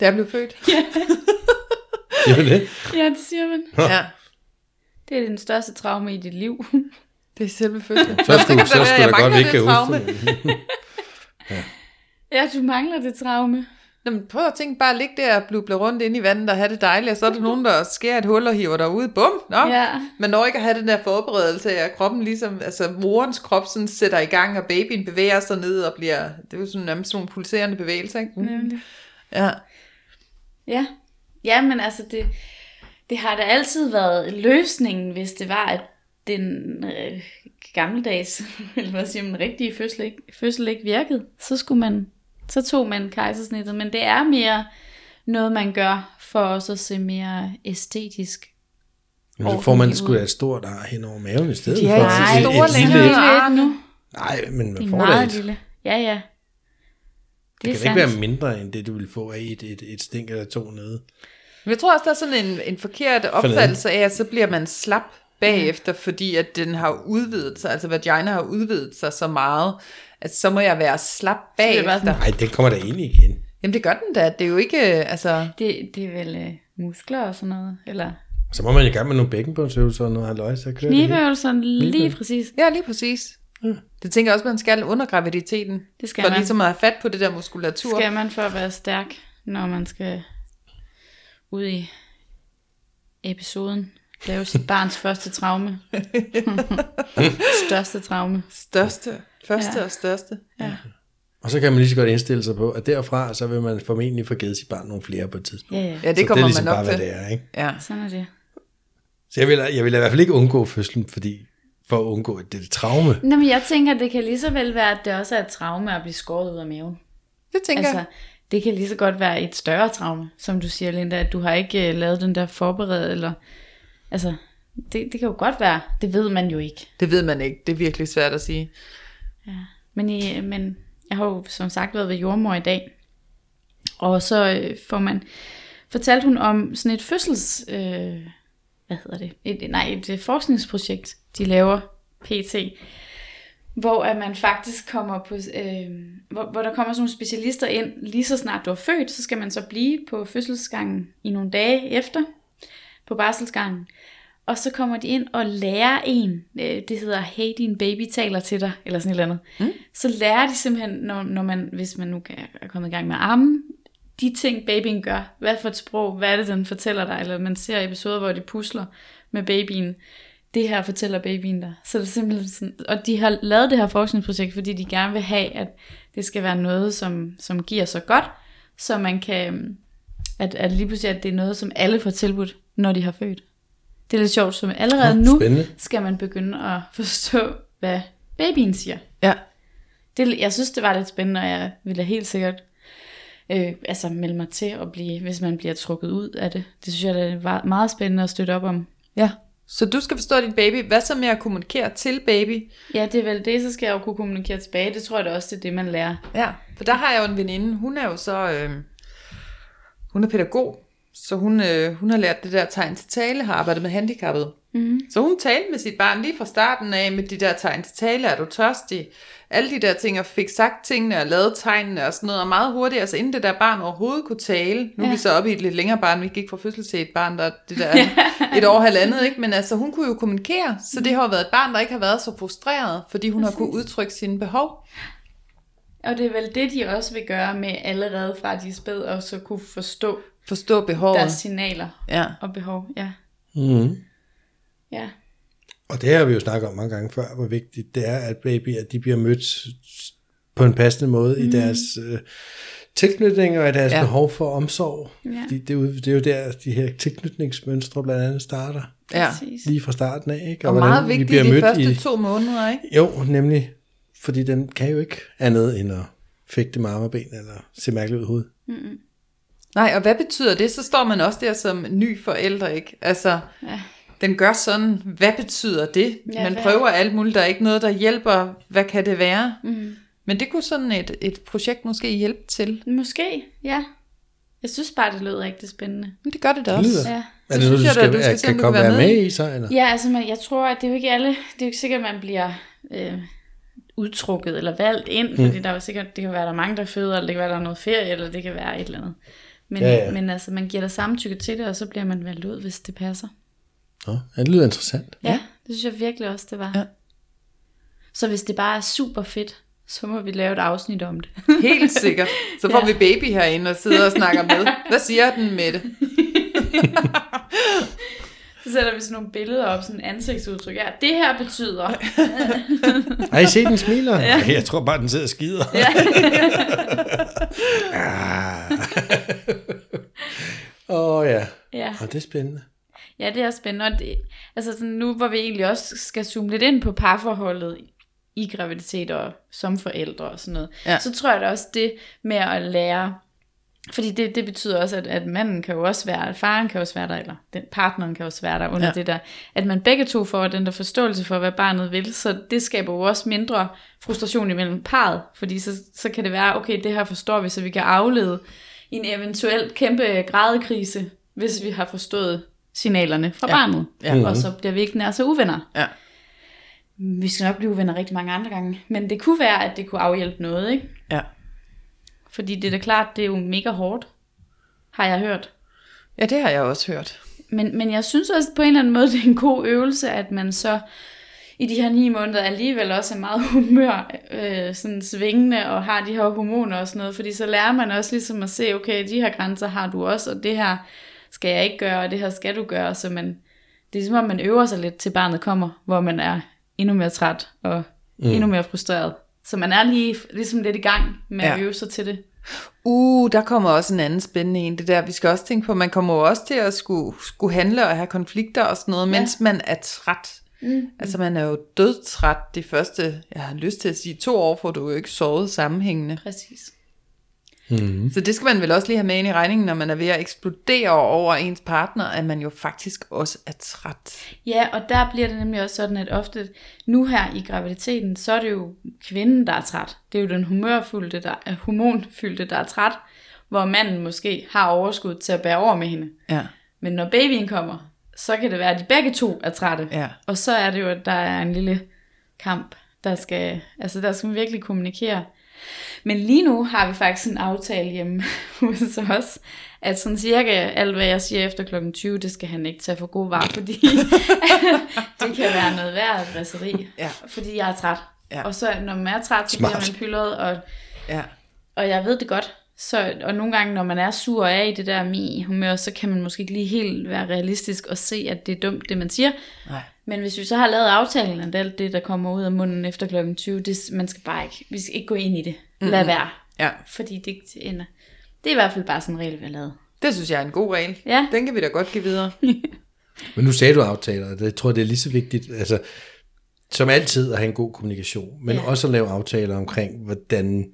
Da jeg blev født. Ja. Det? Ja, det siger man. Ja. Det er den største traume i dit liv. Det er selve fødslen. Så skulle jeg godt ikke have det. Ja, du mangler det traume. Jamen, prøv at tænke bare at ligge der og bluble rundt inde i vandet og have det dejligt, og så er der nogen, der skærer et hul og hiver dig ud. Bum! Man når ikke at have den der forberedelse af, at kroppen ligesom, altså morens krop sådan sætter i gang, og babyen bevæger sig ned og bliver, det er jo sådan nogle pulserende bevægelser, ikke? Nemlig. Ja, men altså det har da altid været løsningen, hvis det var, at den gammeldags, eller hvad siger man, rigtige fødsel ikke virkede, så tog man kejsersnittet, men det er mere noget, man gør for også at se mere æstetisk. Men så får man sgu da et stort ar hen over maven i stedet. Ja, et lille nu. Nej, men man får meget det lille. Ja. Det kan ikke være mindre end det, du vil få af et stink eller 2 nede. Men jeg tror også, der er sådan en forkert opfattelse af, at så bliver man slap bagefter, fordi at den har udvidet sig, altså vagina har udvidet sig så meget, at så må jeg være slap bagefter. Nej, den kommer da ind igen. Jamen det gør den da, det er jo ikke, altså. Det er vel muskler og sådan noget, eller. Så må man i gang med nogle bækkenbundsøvelser og noget halløj, så kører det lige præcis. Ja, lige præcis. Det tænker jeg også, man skal under graviditeten. Det skal man. For ligesom at have fat på det der muskulatur. Skal man for at være stærk, når man skal ud i episoden. Lave sit barns første traume. Største traume. Første og største. Ja. Og så kan man lige så godt indstille sig på, at derfra, så vil man formentlig forgive sit barn nogle flere på et tidspunkt. Ja. Ja, det kommer det ligesom man nok til. Det er ligesom bare, hvad det er, ikke? Ja, sådan er det. Så jeg vil i hvert fald ikke undgå fødslen, fordi for at undgå et traume. Nå, men jeg tænker, det kan lige så vel være, at det også er et traume at blive skåret ud af maven. Det tænker jeg. Altså, det kan lige så godt være et større traume, som du siger, Linda, at du har ikke lavet den der forbered, eller altså, det kan jo godt være. Det ved man jo ikke. Det ved man ikke. Det er virkelig svært at sige. Ja, men jeg har jo som sagt været ved jordmor i dag, og så fortalte hun om sådan et et forskningsprojekt, de laver PT, hvor at man faktisk kommer på, hvor der kommer sådan nogle specialister ind, lige så snart du er født, så skal man så blive på fødselsgangen i nogle dage efter, på barselsgangen, og så kommer de ind og lærer en, det hedder, hey, din baby taler til dig, eller sådan et eller andet, så lærer de simpelthen, når man, hvis man nu er kommet i gang med armen, de ting babyen gør, hvad for et sprog, hvad er det den fortæller dig, eller man ser episoder, hvor de pusler med babyen, det her fortæller babyen der. Så det er simpelthen sådan, og de har lavet det her forskningsprojekt, fordi de gerne vil have, at det skal være noget, som giver så godt, så man kan, at lige pludselig, at det er noget, som alle får tilbudt, når de har født. Det er lidt sjovt, som allerede nu skal man begynde at forstå, hvad babyen siger. Ja. Det, jeg synes, det var lidt spændende, og jeg ville helt sikkert melde mig til at blive, hvis man bliver trukket ud af det. Det synes jeg, det er meget spændende at støtte op om. Ja. Så du skal forstå din baby. Hvad så med at kommunikere til baby? Ja, det er vel det, så skal jeg jo kunne kommunikere tilbage. Det tror jeg da også, det er det, man lærer. Ja, for der har jeg jo en veninde. Hun er jo så hun er pædagog, så hun har lært det der tegn til tale, har arbejdet med handicappede. Mm-hmm. Så hun talte med sit barn lige fra starten af med de der tegn til tale. Er du tørstig? Alle de der ting, og fik sagt tingene og lavet tegnene og sådan noget, og meget hurtigt, altså inden det der barn overhovedet kunne tale. Nu er vi så oppe i et lidt længere barn, vi gik fra fødsel til et barn, der det der et år halvandet, ikke? Men altså hun kunne jo kommunikere, så det har jo været et barn, der ikke har været så frustreret, fordi hun har kunnet udtrykke sine behov. Og det er vel det, de også vil gøre med allerede fra de spæd, og så kunne forstå behovet. Deres signaler og behov, ja. Mm. Ja. Og det har vi jo snakket om mange gange før, hvor vigtigt det er, at babyer, de bliver mødt på en passende måde i deres tilknytning og i deres behov for omsorg. Ja. Fordi det er jo der, de her tilknytningsmønstre blandt andet starter. Ja. Lige fra starten af. Ikke? Og meget vigtigt de første 2 måneder, ikke? Jo, nemlig. Fordi den kan jo ikke andet end at fægte med arme og ben eller se mærkeligt ud i hovedet. Mm-hmm. Nej, og hvad betyder det? Så står man også der som ny forældre, ikke? Altså... Ja. Den gør sådan, hvad betyder det? Ja, man prøver alt muligt, der er ikke noget, der hjælper. Hvad kan det være? Mm. Men det kunne sådan et projekt måske hjælpe til. Måske, ja. Jeg synes bare, det lød rigtig spændende. Men det gør det da også. Ja. Er det noget, du kan komme være med i så? Eller? Ja, altså jeg tror, at det er jo ikke alle. Det er jo ikke sikkert, at man bliver udtrukket eller valgt ind. Fordi der er jo sikkert, det kan være, der mange, der føder, eller det kan være, der er noget ferie, eller det kan være et eller andet. Men, men altså, man giver dig samtykke til det, og så bliver man valgt ud, hvis det passer. Nå, det lyder interessant. Ja, det synes jeg virkelig også, det var. Ja. Så hvis det bare er super fedt, så må vi lave et afsnit om det. Helt sikkert. Så får vi baby herinde og sidder og snakker med. Hvad siger den, Mette? Så sætter vi sådan nogle billeder op, sådan en ansigtsudtryk. Ja, det her betyder... Har I set, den smiler? Ja. Ej, jeg tror bare, den sidder og skider. Ja. Åh, det er spændende. Ja, det er spændende. Og det, altså sådan nu, hvor vi egentlig også skal zoome lidt ind på parforholdet i graviditet og som forældre og sådan noget, så tror jeg da også det med at lære, fordi det betyder også, at manden kan jo også være der, faren kan også være der, eller den partneren kan også være der under det der, at man begge to får den der forståelse for, hvad barnet vil, så det skaber jo også mindre frustration imellem parret, fordi så kan det være, okay, det her forstår vi, så vi kan aflede en eventuelt kæmpe grædekrise, hvis vi har forstået signalerne fra barnet, og så bliver vi ikke nær så uvenner. Ja. Vi skal nok blive uvenner rigtig mange andre gange, men det kunne være, at det kunne afhjælpe noget, ikke? Ja. Fordi det er da klart, det er jo mega hårdt, har jeg hørt. Ja, det har jeg også hørt. Men jeg synes også på en eller anden måde, det er en god øvelse, at man så i de her 9 måneder alligevel også er meget humør, sådan svingende, og har de her hormoner og sådan noget, fordi så lærer man også ligesom at se, okay, de her grænser har du også, og det her skal jeg ikke gøre, og det her skal du gøre, så man, det er ligesom, at man øver sig lidt til barnet kommer, hvor man er endnu mere træt og endnu mere frustreret. Så man er ligesom lidt i gang med at øve sig til det. Der kommer også en anden spændende en, det der, vi skal også tænke på, man kommer også til at skulle handle og have konflikter og sådan noget, mens man er træt. Mm. Altså man er jo dødtræt de første, jeg har lyst til at sige, 2 år, for du er jo ikke sovet sammenhængende. Præcis. Mm. Så det skal man vel også lige have med ind i regningen, når man er ved at eksplodere over ens partner, at man jo faktisk også er træt. Ja, og der bliver det nemlig også sådan, at ofte nu her i graviditeten, så er det jo kvinden, der er træt. Det er jo den hormonfyldte, der er træt, hvor manden måske har overskud til at bære over med hende. Ja. Men når babyen kommer, så kan det være, at de begge to er trætte. Ja. Og så er det jo, at der er en lille kamp, der skal man virkelig kommunikere. Men lige nu har vi faktisk en aftale hjemme hos os, at sådan cirka alt, hvad jeg siger efter kl. 20, det skal han ikke tage for god varer, fordi det kan være noget værd at dresseri, ja. Fordi jeg er træt. Ja. Og så når man er træt, så bliver man pyllet, og jeg ved det godt. Så, og nogle gange, når man er sur af i det der humør, så kan man måske ikke lige helt være realistisk og se, at det er dumt, det man siger. Nej. Men hvis vi så har lavet aftalen, at alt det, der kommer ud af munden efter kl. 20, det, vi skal ikke gå ind i det. Lad være. Ja. Fordi det ikke ender. Det er i hvert fald bare sådan en regel, vi har lavet. Det synes jeg er en god regel. Ja. Den kan vi da godt give videre. Men nu sagde du aftaler, jeg tror, det er lige så vigtigt, altså, som altid at have en god kommunikation, men også at lave aftaler omkring, hvordan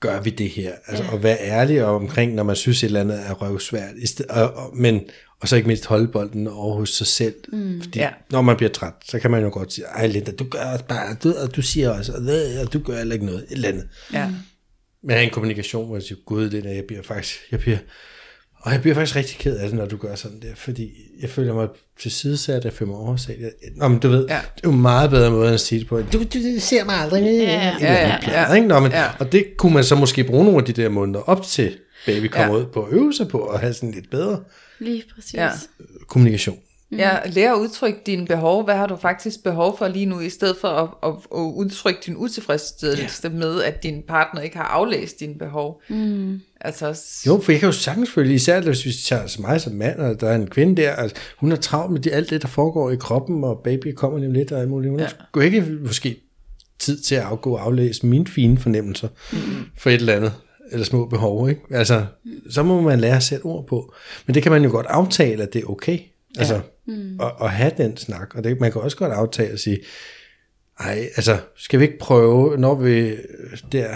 gør vi det her, altså at være ærlig omkring, når man synes et eller andet er røvsvært, og så ikke mindst holde bolden over hos sig selv, fordi når man bliver træt, så kan man jo godt sige, ej Linda, du gør bare, og du siger også, og du gør heller ikke noget, et eller andet. Ja. Men en kommunikation, hvor jeg siger, gud Linda, jeg bliver faktisk rigtig ked af det, når du gør sådan der, fordi jeg føler mig tilsidesat, jeg føler mig oversat. Nå, men du ved, det er jo meget bedre måde at sige det på. Du ser mig aldrig. Og det kunne man så måske bruge nogle af de der måneder op til, baby kommer ud på at øve sig på, og have sådan lidt bedre kommunikation. Ja, lære at udtrykke dine behov. Hvad har du faktisk behov for lige nu, i stedet for at udtrykke din utilfredsstillelse med, at din partner ikke har aflæst dine behov. Mm. Altså, jo, for jeg kan jo sagtens følge, især hvis vi tager så mig som mand, og der er en kvinde der, altså, hun er travlt med alt det, der foregår i kroppen, og baby kommer nemlig lidt, og alt muligt. Hun har ikke måske tid til at afgå og aflæse mine fine fornemmelser for et eller andet, eller små behov, ikke? Altså, så må man lære at sætte ord på. Men det kan man jo godt aftale, at det er okay. Altså, og have den snak, og det, man kan også godt aftale og sige, ej, altså, skal vi ikke prøve, når vi der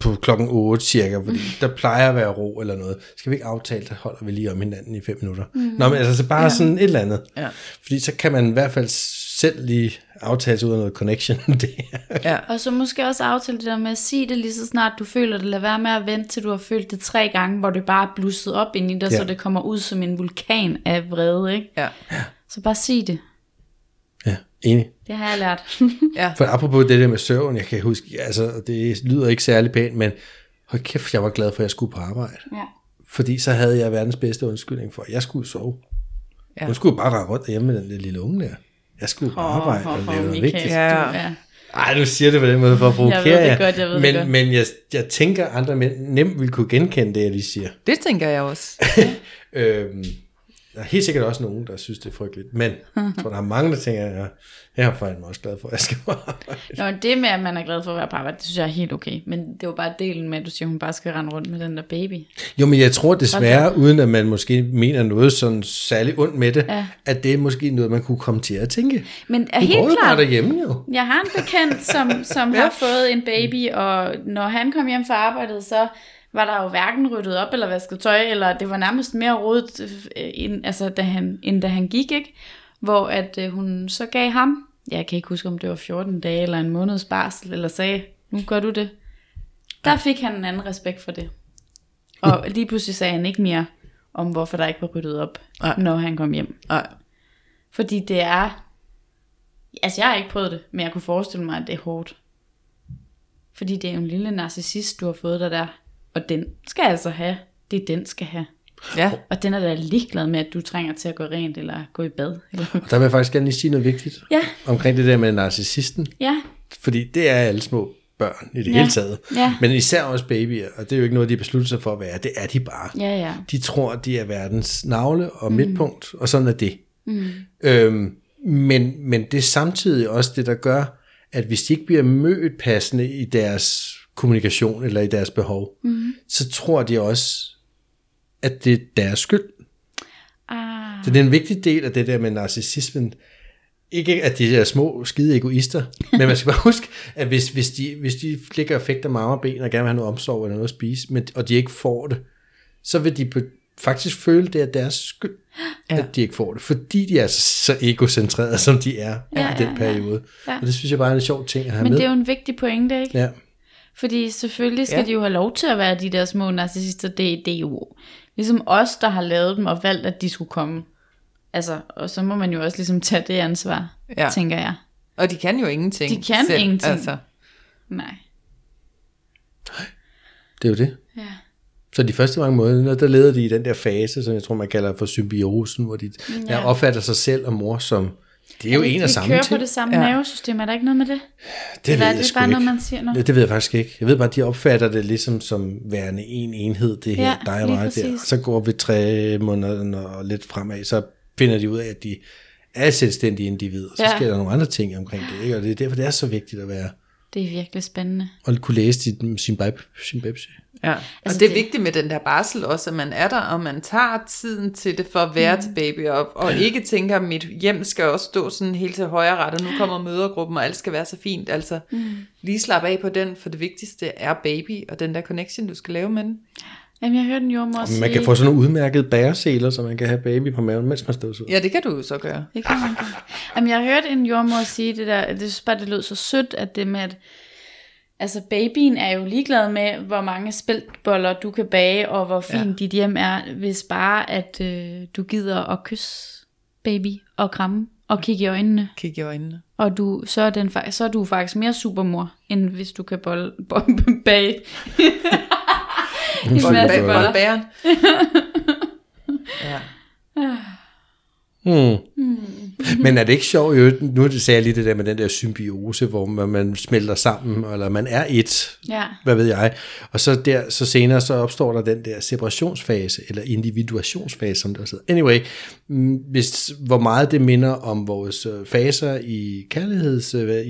på klokken 8 cirka, fordi der plejer at være ro eller noget, skal vi ikke aftale, der holder vi lige om hinanden i 5 minutter. Nå, men altså, så bare sådan et eller andet. Ja. Fordi så kan man i hvert fald selv lige aftale sig ud af noget connection. Og så måske også aftale det der med at sige det lige så snart du føler det. Lad være med at vente til du har følt det 3 gange, hvor det bare er blusset op ind i dig, så det kommer ud som en vulkan af vrede, ikke? Ja. Så bare sig det. Ja, enig. Det har jeg lært. For apropos det der med søvn, jeg kan huske, altså det lyder ikke særlig pænt, men hold kæft, jeg var glad for, at jeg skulle på arbejde. Ja. Fordi så havde jeg verdens bedste undskyldning for, at jeg skulle sove. Ja. Hun skulle bare rende rundt derhjemme med den lille unge der. Jeg skulle arbejde og lave noget vigtigt. Ja. Ej, du siger det på den måde for at provokere. Men jeg tænker, at andre mænd nemt vil kunne genkende det, jeg lige siger. Det tænker jeg også. Der er helt sikkert også nogen, der synes, det er frygteligt. Men for der er mange, der tænker, at jeg er faktisk også glad for, at jeg skal arbejde. Nå, det med, at man er glad for at være på arbejde, det synes jeg er helt okay. Men det var bare delen med, at du siger, at hun bare skal rende rundt med den der baby. Jo, men jeg tror desværre, uden at man måske mener noget sådan særlig ondt med det, at det er måske noget, man kunne komme til at tænke. Men er helt klart, derhjemme, jo. Jeg har en bekendt, som har fået en baby, og når han kom hjem fra arbejdet, så var der jo hverken ryddet op eller vasket tøj, eller det var nærmest mere rodet, end da han gik, ikke? Hvor at hun så gav ham, jeg kan ikke huske, om det var 14 dage eller en måneds barsel, eller sagde, nu gør du det. Der fik han en anden respekt for det. Og lige pludselig sagde han ikke mere om, hvorfor der ikke var ryddet op, når han kom hjem. Fordi det er, altså jeg har ikke prøvet det, men jeg kunne forestille mig, at det er hårdt. Fordi det er jo en lille narcissist, du har fået dig der. Og den skal altså have det, den skal have. Ja. Og den er da ligeglad med, at du trænger til at gå rent eller gå i bad. Og der vil jeg faktisk gerne lige sige noget vigtigt omkring det der med narcissisten. Ja. Fordi det er alle små børn i det hele taget. Ja. Men især også babyer, og det er jo ikke noget, de beslutter sig for at være. Det er de bare. Ja, ja. De tror, de er verdens navle og midtpunkt, og sådan er det. Men det er samtidig også det, der gør, at hvis de ikke bliver mødt passende i deres kommunikation eller i deres behov, så tror de også, at det er deres skyld. Det er en vigtig del af det der med narcissismen, Ikke at de er små, skide egoister, men man skal bare huske, at hvis de ligger og fægter mamma og ben og gerne vil have noget omsorg eller noget at spise, men, og de ikke får det, så vil de faktisk føle, det er deres skyld, ja, at de ikke får det, fordi de er så egocentrerede, som de er i den periode. Ja. Og det synes jeg bare er en sjov ting at have men med. Men det er jo en vigtig pointe, ikke? Ja. Fordi selvfølgelig skal de jo have lov til at være de der små narcissister, det er jo ligesom os, der har lavet dem og valgt, at de skulle komme. Altså, og så må man jo også ligesom tage det ansvar, tænker jeg. Og de kan jo ingenting. De kan selv, ingenting. Altså. Nej. Det er jo det. Ja. Så de første mange måneder, der leder de i den der fase, som jeg tror, man kalder for symbiosen, hvor de opfatter sig selv og mor som... Det er jo en af samme ting. Vi kører på det samme nervesystem, er der ikke noget med det? Det ved jeg sgu ikke. Noget, man siger noget? Det ved jeg faktisk ikke. Jeg ved bare, at de opfatter det ligesom som værende en enhed, det her dig og mig der. Og så går vi 3 måneder og lidt fremad, så finder de ud af, at de er selvstændige individer. Så sker der nogle andre ting omkring det, ikke? Og det er derfor, det er så vigtigt at være... Det er virkelig spændende. Og kunne læse sin babsy. Ja, altså og det er vigtigt med den der barsel også, at man er der, og man tager tiden til det for at være til baby op, og ikke tænker, at mit hjem skal også stå sådan helt til højre ret, og nu kommer mødergruppen, og alt skal være så fint. Altså lige slap af på den, for det vigtigste er baby, og den der connection, du skal lave med den. Jamen, jeg hørte den jordmor sige... Man kan få sådan nogle udmærkede bæreseler, så man kan have baby på maven, mens man støvsuger. Ja, det kan du jo så gøre. Det kan man gøre. Jamen, jeg hørte en jordmor sige det der, det synes bare, det lød så sødt, at det med, at altså babyen er jo ligeglad med, hvor mange speltboller du kan bage, og hvor fint dit hjem er, hvis bare, at du gider at kysse baby, og kramme, og kigge i øjnene. Kigge i øjnene. Og du, så er du faktisk mere supermor, end hvis du kan bage... Boldbæren. Men er det ikke sjovt? Nu sagde jeg lige det der med den der symbiose, hvor man smelter sammen, eller man er et, hvad ved jeg. Og så senere så opstår der den der separationsfase, eller individuationsfase, som det også hedder. Anyway, hvor meget det minder om vores faser i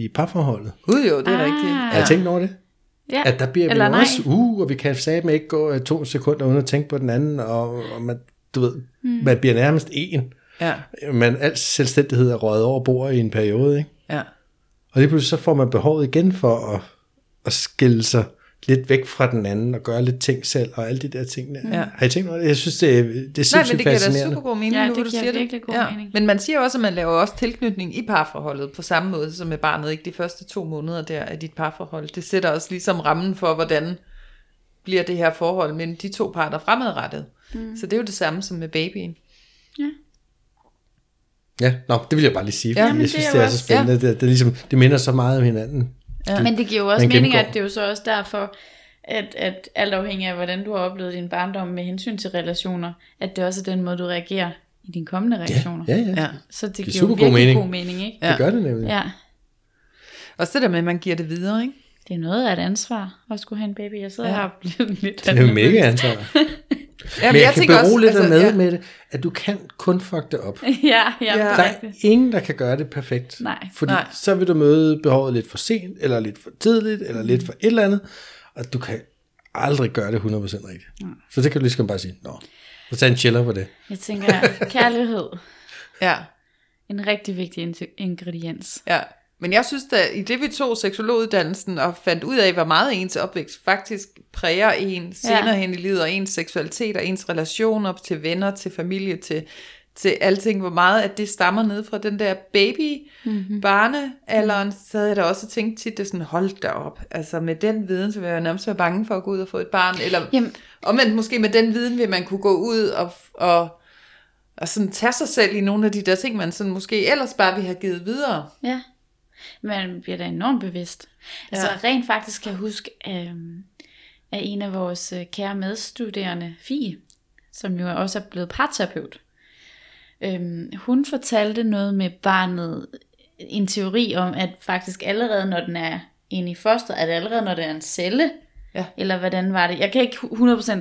i parforholdet. Jo, det er rigtigt. Har jeg tænkt over det? Ja, at der bliver vi også, og vi kan satme ikke gå 2 sekunder uden at tænke på den anden, og man, du ved, man bliver nærmest en. Ja. Men al selvstændighed er røget over bord i en periode, ikke? Ja. Og lige pludselig så får man behovet igen for at skille sig lidt væk fra den anden, og gøre lidt ting selv, og alle de der ting der. Ja. Har I tænkt noget? Jeg synes, det er sindssygt fascinerende. Nej, men det giver da super god mening, nu du siger det. God mening. Men man siger også, at man laver også tilknytning i parforholdet, på samme måde som med barnet, ikke? De første 2 måneder der af dit parforhold. Det sætter også ligesom rammen for, hvordan bliver det her forhold mellem de 2 parter fremadrettet. Så det er jo det samme som med babyen. Ja. Ja, det vil jeg bare lige sige, jeg synes, det er så spændende. Ja. Det er ligesom, det minder så meget om hinanden. Ja. Men det giver jo også mening, at det er jo så også derfor, at alt afhængig af, hvordan du har oplevet din barndom med hensyn til relationer, at det også er den måde, du reagerer i dine kommende reaktioner. Ja. Så det giver jo virkelig god mening, ikke? Ja. Det gør det nemlig. Ja. Og så der med, at man giver det videre, ikke? Det er noget af et ansvar at skulle have en baby. Jeg sidder her og bliver lidt... Det er jo mega ansvar. Men jeg kan berolige dig med det, at du kan kun fuck det op. Der er ingen, der kan gøre det perfekt. Nej. Så vil du møde behovet lidt for sent, eller lidt for tidligt, eller lidt for et eller andet, og du kan aldrig gøre det 100% rigtigt. Nej. Så det kan du ligesom bare sige, så tag en chiller på det. Jeg tænker, kærlighed. En rigtig vigtig ingrediens. Ja. Men jeg synes, at i det vi tog seksologuddannelsen og fandt ud af, hvor meget ens opvækst faktisk præger en senere hen i livet, og ens seksualitet og ens relationer til venner, til familie, til alting, hvor meget at det stammer ned fra den der baby, barnealderen, så havde jeg da også tænkt tit, det sådan, hold da op, altså med den viden, så vil jeg nærmest være bange for at gå ud og få et barn, eller omvendt måske med den viden, vil man kunne gå ud og sådan tage sig selv i nogle af de der ting, man sådan måske ellers bare ville have givet videre. Ja. Man bliver da enormt bevidst. Altså rent faktisk kan jeg huske, at en af vores kære medstuderende, Fie, som jo også er blevet parterapeut, hun fortalte noget med barnet, en teori om, at faktisk allerede når den er inde i fosteret, at allerede når det er en celle, eller hvordan var det, jeg kan ikke 100%,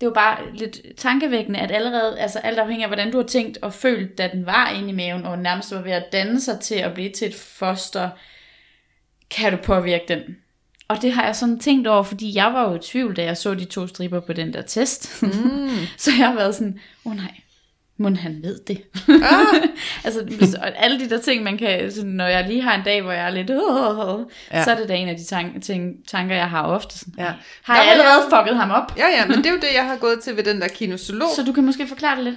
det var bare lidt tankevækkende, at allerede, altså alt afhængig af, hvordan du har tænkt og følt, da den var inde i maven, og nærmest var ved at danne sig til at blive til et foster, kan du påvirke den. Og det har jeg sådan tænkt over, fordi jeg var jo i tvivl, da jeg så de 2 striber på den der test. Så jeg har været sådan, nej, Mon han ved det. Ah. Altså alle de der ting, man kan, sådan, når jeg lige har en dag, hvor jeg er lidt, ja. Så er det da en af de tanker, jeg har ofte. Sådan, ja. Har jeg allerede fucket ham op? Ja, men det er jo det, jeg har gået til ved den der kinesolog. Så du kan måske forklare det lidt?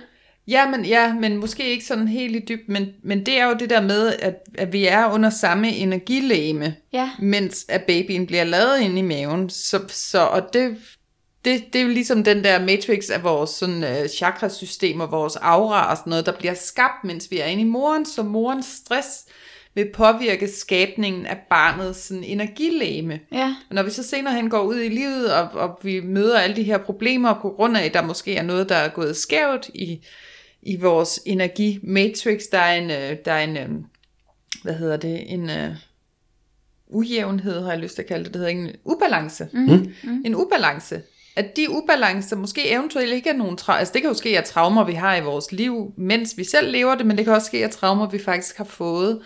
Ja, men måske ikke sådan helt i dybt, men det er jo det der med, at vi er under samme energilegeme, ja. Mens at babyen bliver lavet ind i maven. Så og det er jo ligesom den der matrix af vores sådan, chakrasystem og vores aura og sådan noget, der bliver skabt, mens vi er inde i moren, så morens stress vil påvirke skabningen af barnets sådan, energilegeme. Ja. Og når vi så senere hen går ud i livet, og vi møder alle de her problemer på grund af, at der måske er noget, der er gået skævt i vores energimatrix, der er en hvad hedder det, en ujævnhed, har jeg lyst til at kalde det, det hedder en ubalance. Mm-hmm. En ubalance. At de ubalancer måske eventuelt ikke er nogen altså det kan jo ske af traumer, vi har i vores liv, mens vi selv lever det, men det kan også ske af traumer, vi faktisk har fået,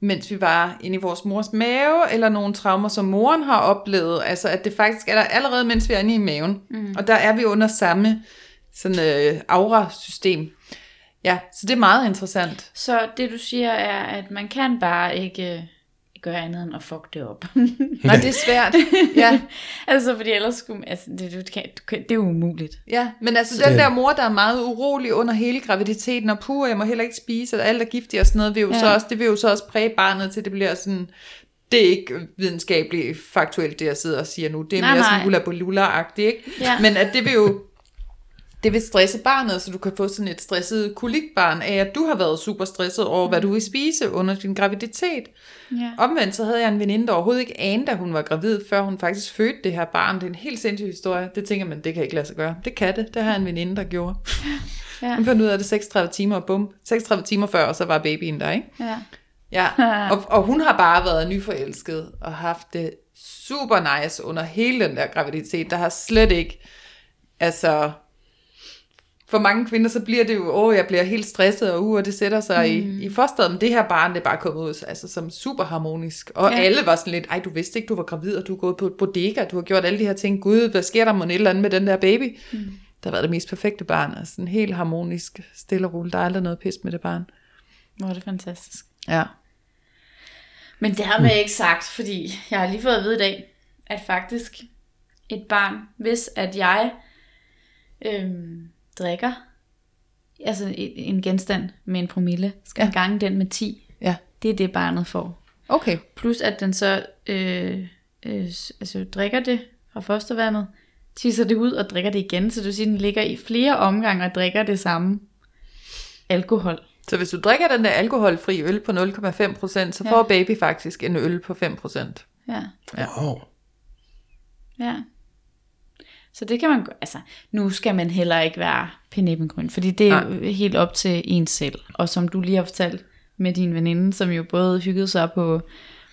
mens vi var inde i vores mors mave, eller nogle traumer, som moren har oplevet. Altså at det faktisk er der allerede, mens vi er inde i maven. Mm. Og der er vi under samme sådan, aura-system. Ja, så det er meget interessant. Så det du siger er, at man kan bare ikke gøre andet end at fuck det op. Nej, det er svært. Ja. Altså, fordi ellers skulle det er umuligt. Ja, men altså den der mor, der er meget urolig under hele graviditeten, og puh, jeg må heller ikke spise, og alt er giftigt og sådan noget, det vil jo så også præge barnet til, det bliver sådan, det er ikke videnskabeligt faktuelt, det jeg sidder og siger nu, det er mere sådan hula-bolula-agtigt, ikke? Ja. Men at det vil jo det vil stresse barnet, så du kan få sådan et stresset kolikbarn af, at du har været super stresset over, hvad du vil spise under din graviditet. Ja. Omvendt så havde jeg en veninde, der overhovedet ikke anede, at hun var gravid, før hun faktisk fødte det her barn. Det er en helt sindssyg historie. Det tænker man, det kan ikke lade sig gøre. Det kan det. Det har en veninde, der gjorde. Ja. Hun fandt ud af det 36 timer, og bum. 36 timer før, og så var babyen der, ikke? Ja. Ja. Og hun har bare været nyforelsket, og haft det super nice under hele den der graviditet. Der har slet ikke, altså... For mange kvinder, så bliver det jo, jeg bliver helt stresset, og det sætter sig i fosteret. Men det her barn, det er bare kommet ud altså, som super harmonisk. Og alle var sådan lidt, du vidste ikke, du var gravid, og du er gået på bodega, du har gjort alle de her ting. Gud, hvad sker der mon et eller andet med den der baby? Mm. Der har været det mest perfekte barn, altså sådan helt harmonisk, stille og roligt. Der er aldrig noget pis med det barn. Nå, det er fantastisk. Ja. Men det har man ikke sagt, fordi jeg har lige fået at vide i dag, at faktisk et barn, hvis at jeg... drikker, altså en genstand med en promille, skal gange den med 10. Ja. Det er det, barnet får. Okay. Plus at den så drikker det fra fostervandet, tisser det ud og drikker det igen, så du siger, den ligger i flere omgange og drikker det samme alkohol. Så hvis du drikker den der alkoholfri øl på 0,5%, så får baby faktisk en øl på 5%. Ja. Ja. Wow. Ja. Så det kan man, altså nu skal man heller ikke være peneppengrøn, fordi det er jo helt op til en selv. Og som du lige har fortalt med din veninde, som jo både hyggede sig på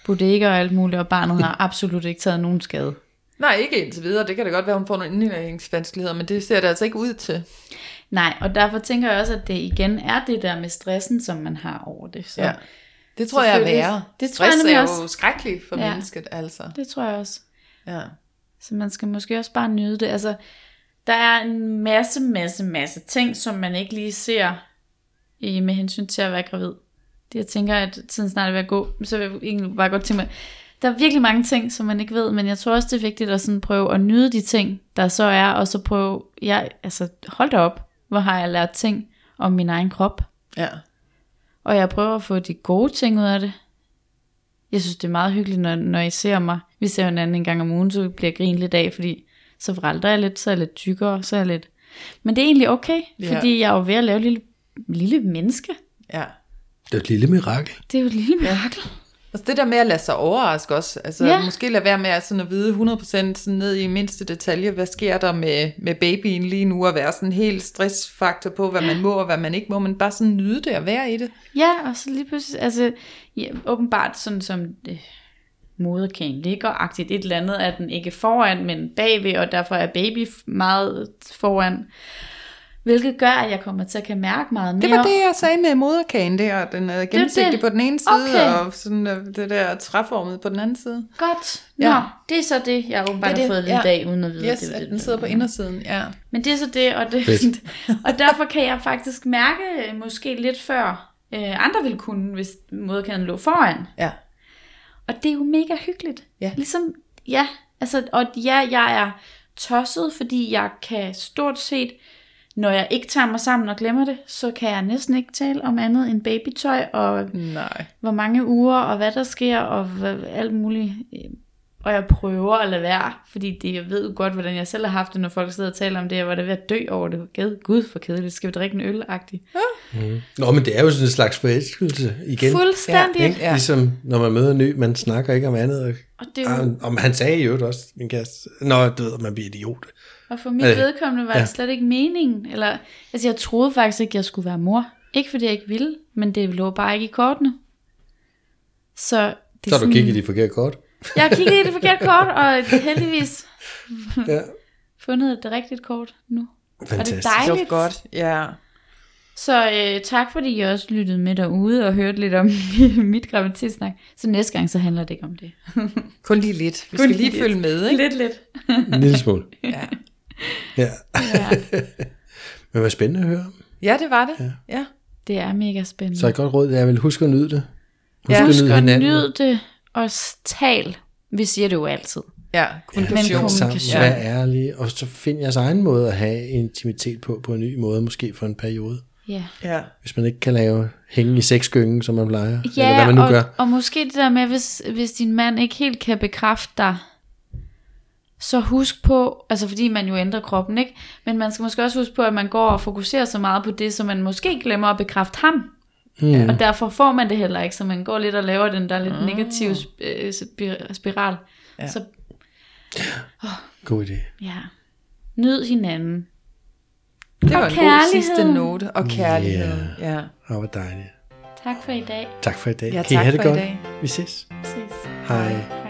bodega og alt muligt, og barnet har absolut ikke taget nogen skade. Nej, ikke indtil videre. Det kan da godt være, hun får nogle indlægningsvanskeligheder, men det ser det altså ikke ud til. Nej, og derfor tænker jeg også, at det igen er det der med stressen, som man har over det. Så ja, det tror jeg er værre. Stress er jo skrækkeligt for mennesket, altså. Det tror jeg også. Ja. Så man skal måske også bare nyde det. Altså, der er en masse ting, som man ikke lige ser med hensyn til at være gravid. Det jeg tænker, at tiden snart er ved at gå, så vil jeg egentlig bare godt tænke mig. Der er virkelig mange ting, som man ikke ved, men jeg tror også, det er vigtigt at sådan prøve at nyde de ting, der så er, og så prøve, hold da op, hvor har jeg lært ting om min egen krop. Ja. Og jeg prøver at få de gode ting ud af det. Jeg synes, det er meget hyggeligt, når I ser mig. Vi ser hinanden en gang om ugen, så bliver jeg grinet lidt af, fordi så vrælter jeg lidt, så er jeg lidt tykkere, så er jeg lidt... Men det er egentlig okay, fordi jeg er jo ved at lave et lille menneske. Ja. Det er et lille mirakel. Altså det der med at lade sig overraske også. Altså måske lade være med at vide 100% sådan ned i mindste detalje, hvad sker der med babyen lige nu, og være sådan en helt stressfaktor på, hvad man må og hvad man ikke må, men bare sådan nyde det og være i det. Ja, og så lige pludselig, altså åbenbart sådan som moderkagen ligger-agtigt et eller andet, at den ikke foran, men bagved, og derfor er baby meget foran. Hvilket gør, at jeg kommer til at kan mærke meget mere. Det var det, jeg sagde med moderkagen der. Den er gennemsigtig på den ene side, okay. og sådan det der træformet på den anden side. Godt. Ja. Nå, det er så det, jeg åbenbart har fået lidt i dag, uden at vide. Yes, det, at den sidder på indersiden, ja. Men det er så det, og derfor kan jeg faktisk mærke, måske lidt før andre ville kunne, hvis moderkagen lå foran. Ja. Og det er jo mega hyggeligt. Ja. Ligesom, ja, altså, og ja, jeg er tosset, fordi jeg kan stort set... Når jeg ikke tager mig sammen og glemmer det, så kan jeg næsten ikke tale om andet end babytøj, og hvor mange uger, og hvad der sker, og alt muligt. Og jeg prøver at lade være, fordi det, jeg ved godt, hvordan jeg selv har haft det, når folk sidder og taler om det, og var det ved at dø over det. Gud for kedeligt, skal vi drikke en øl-agtigt. Ja. Mm. Nå, men det er jo sådan en slags forelskelse igen. Fuldstændig. Ja. Ja. Ligesom når man møder en ny, man snakker ikke om andet. Og det er jo... og han sagde jo også, min kæreste, nå, du ved, man bliver idiot. Og for mit vedkommende var det slet ikke meningen. Eller, altså jeg troede faktisk ikke, jeg skulle være mor. Ikke fordi jeg ikke ville, men det lå bare ikke i kortene. Så det er du kigget i det forkerte kort? Jeg har kigget i det forkerte kort, og heldigvis fundet det rigtige kort nu. Fantastisk. Og det er dejligt. Så godt, ja. Så tak fordi I også lyttede med derude og hørte lidt om mit graviditetssnak. Så næste gang så handler det ikke om det. Kun lige lidt. Vi skal lige følge med, ikke? Lidt. En lille smule. Ja. Ja. Men var spændende at høre om. Ja, det var det. Ja. Det er mega spændende. Så et godt råd, jeg vil huske at nyde det. Husk at nyde det og tal. Vi siger det jo altid. Ja, kommunikation. Vær ærlig, og så find jeres egen måde at have intimitet på en ny måde, måske for en periode. Ja. Hvis man ikke kan hænge i sexgyngen, som man plejer, eller hvad man nu gør. Og måske det der med, hvis din mand ikke helt kan bekræfte dig, så husk på, altså fordi man jo ændrer kroppen, ikke? Men man skal måske også huske på, at man går og fokuserer så meget på det, så man måske glemmer at bekræfte ham. Mm. Og derfor får man det heller ikke, så man går lidt og laver den der lidt negative spiral. Ja. Så, god idé. Ja. Nyd hinanden. Det var en god sidste note. Og kærlighed. Ja. Det var dejligt. Tak for i dag. Ja, tak for i dag. Vi ses. Hej.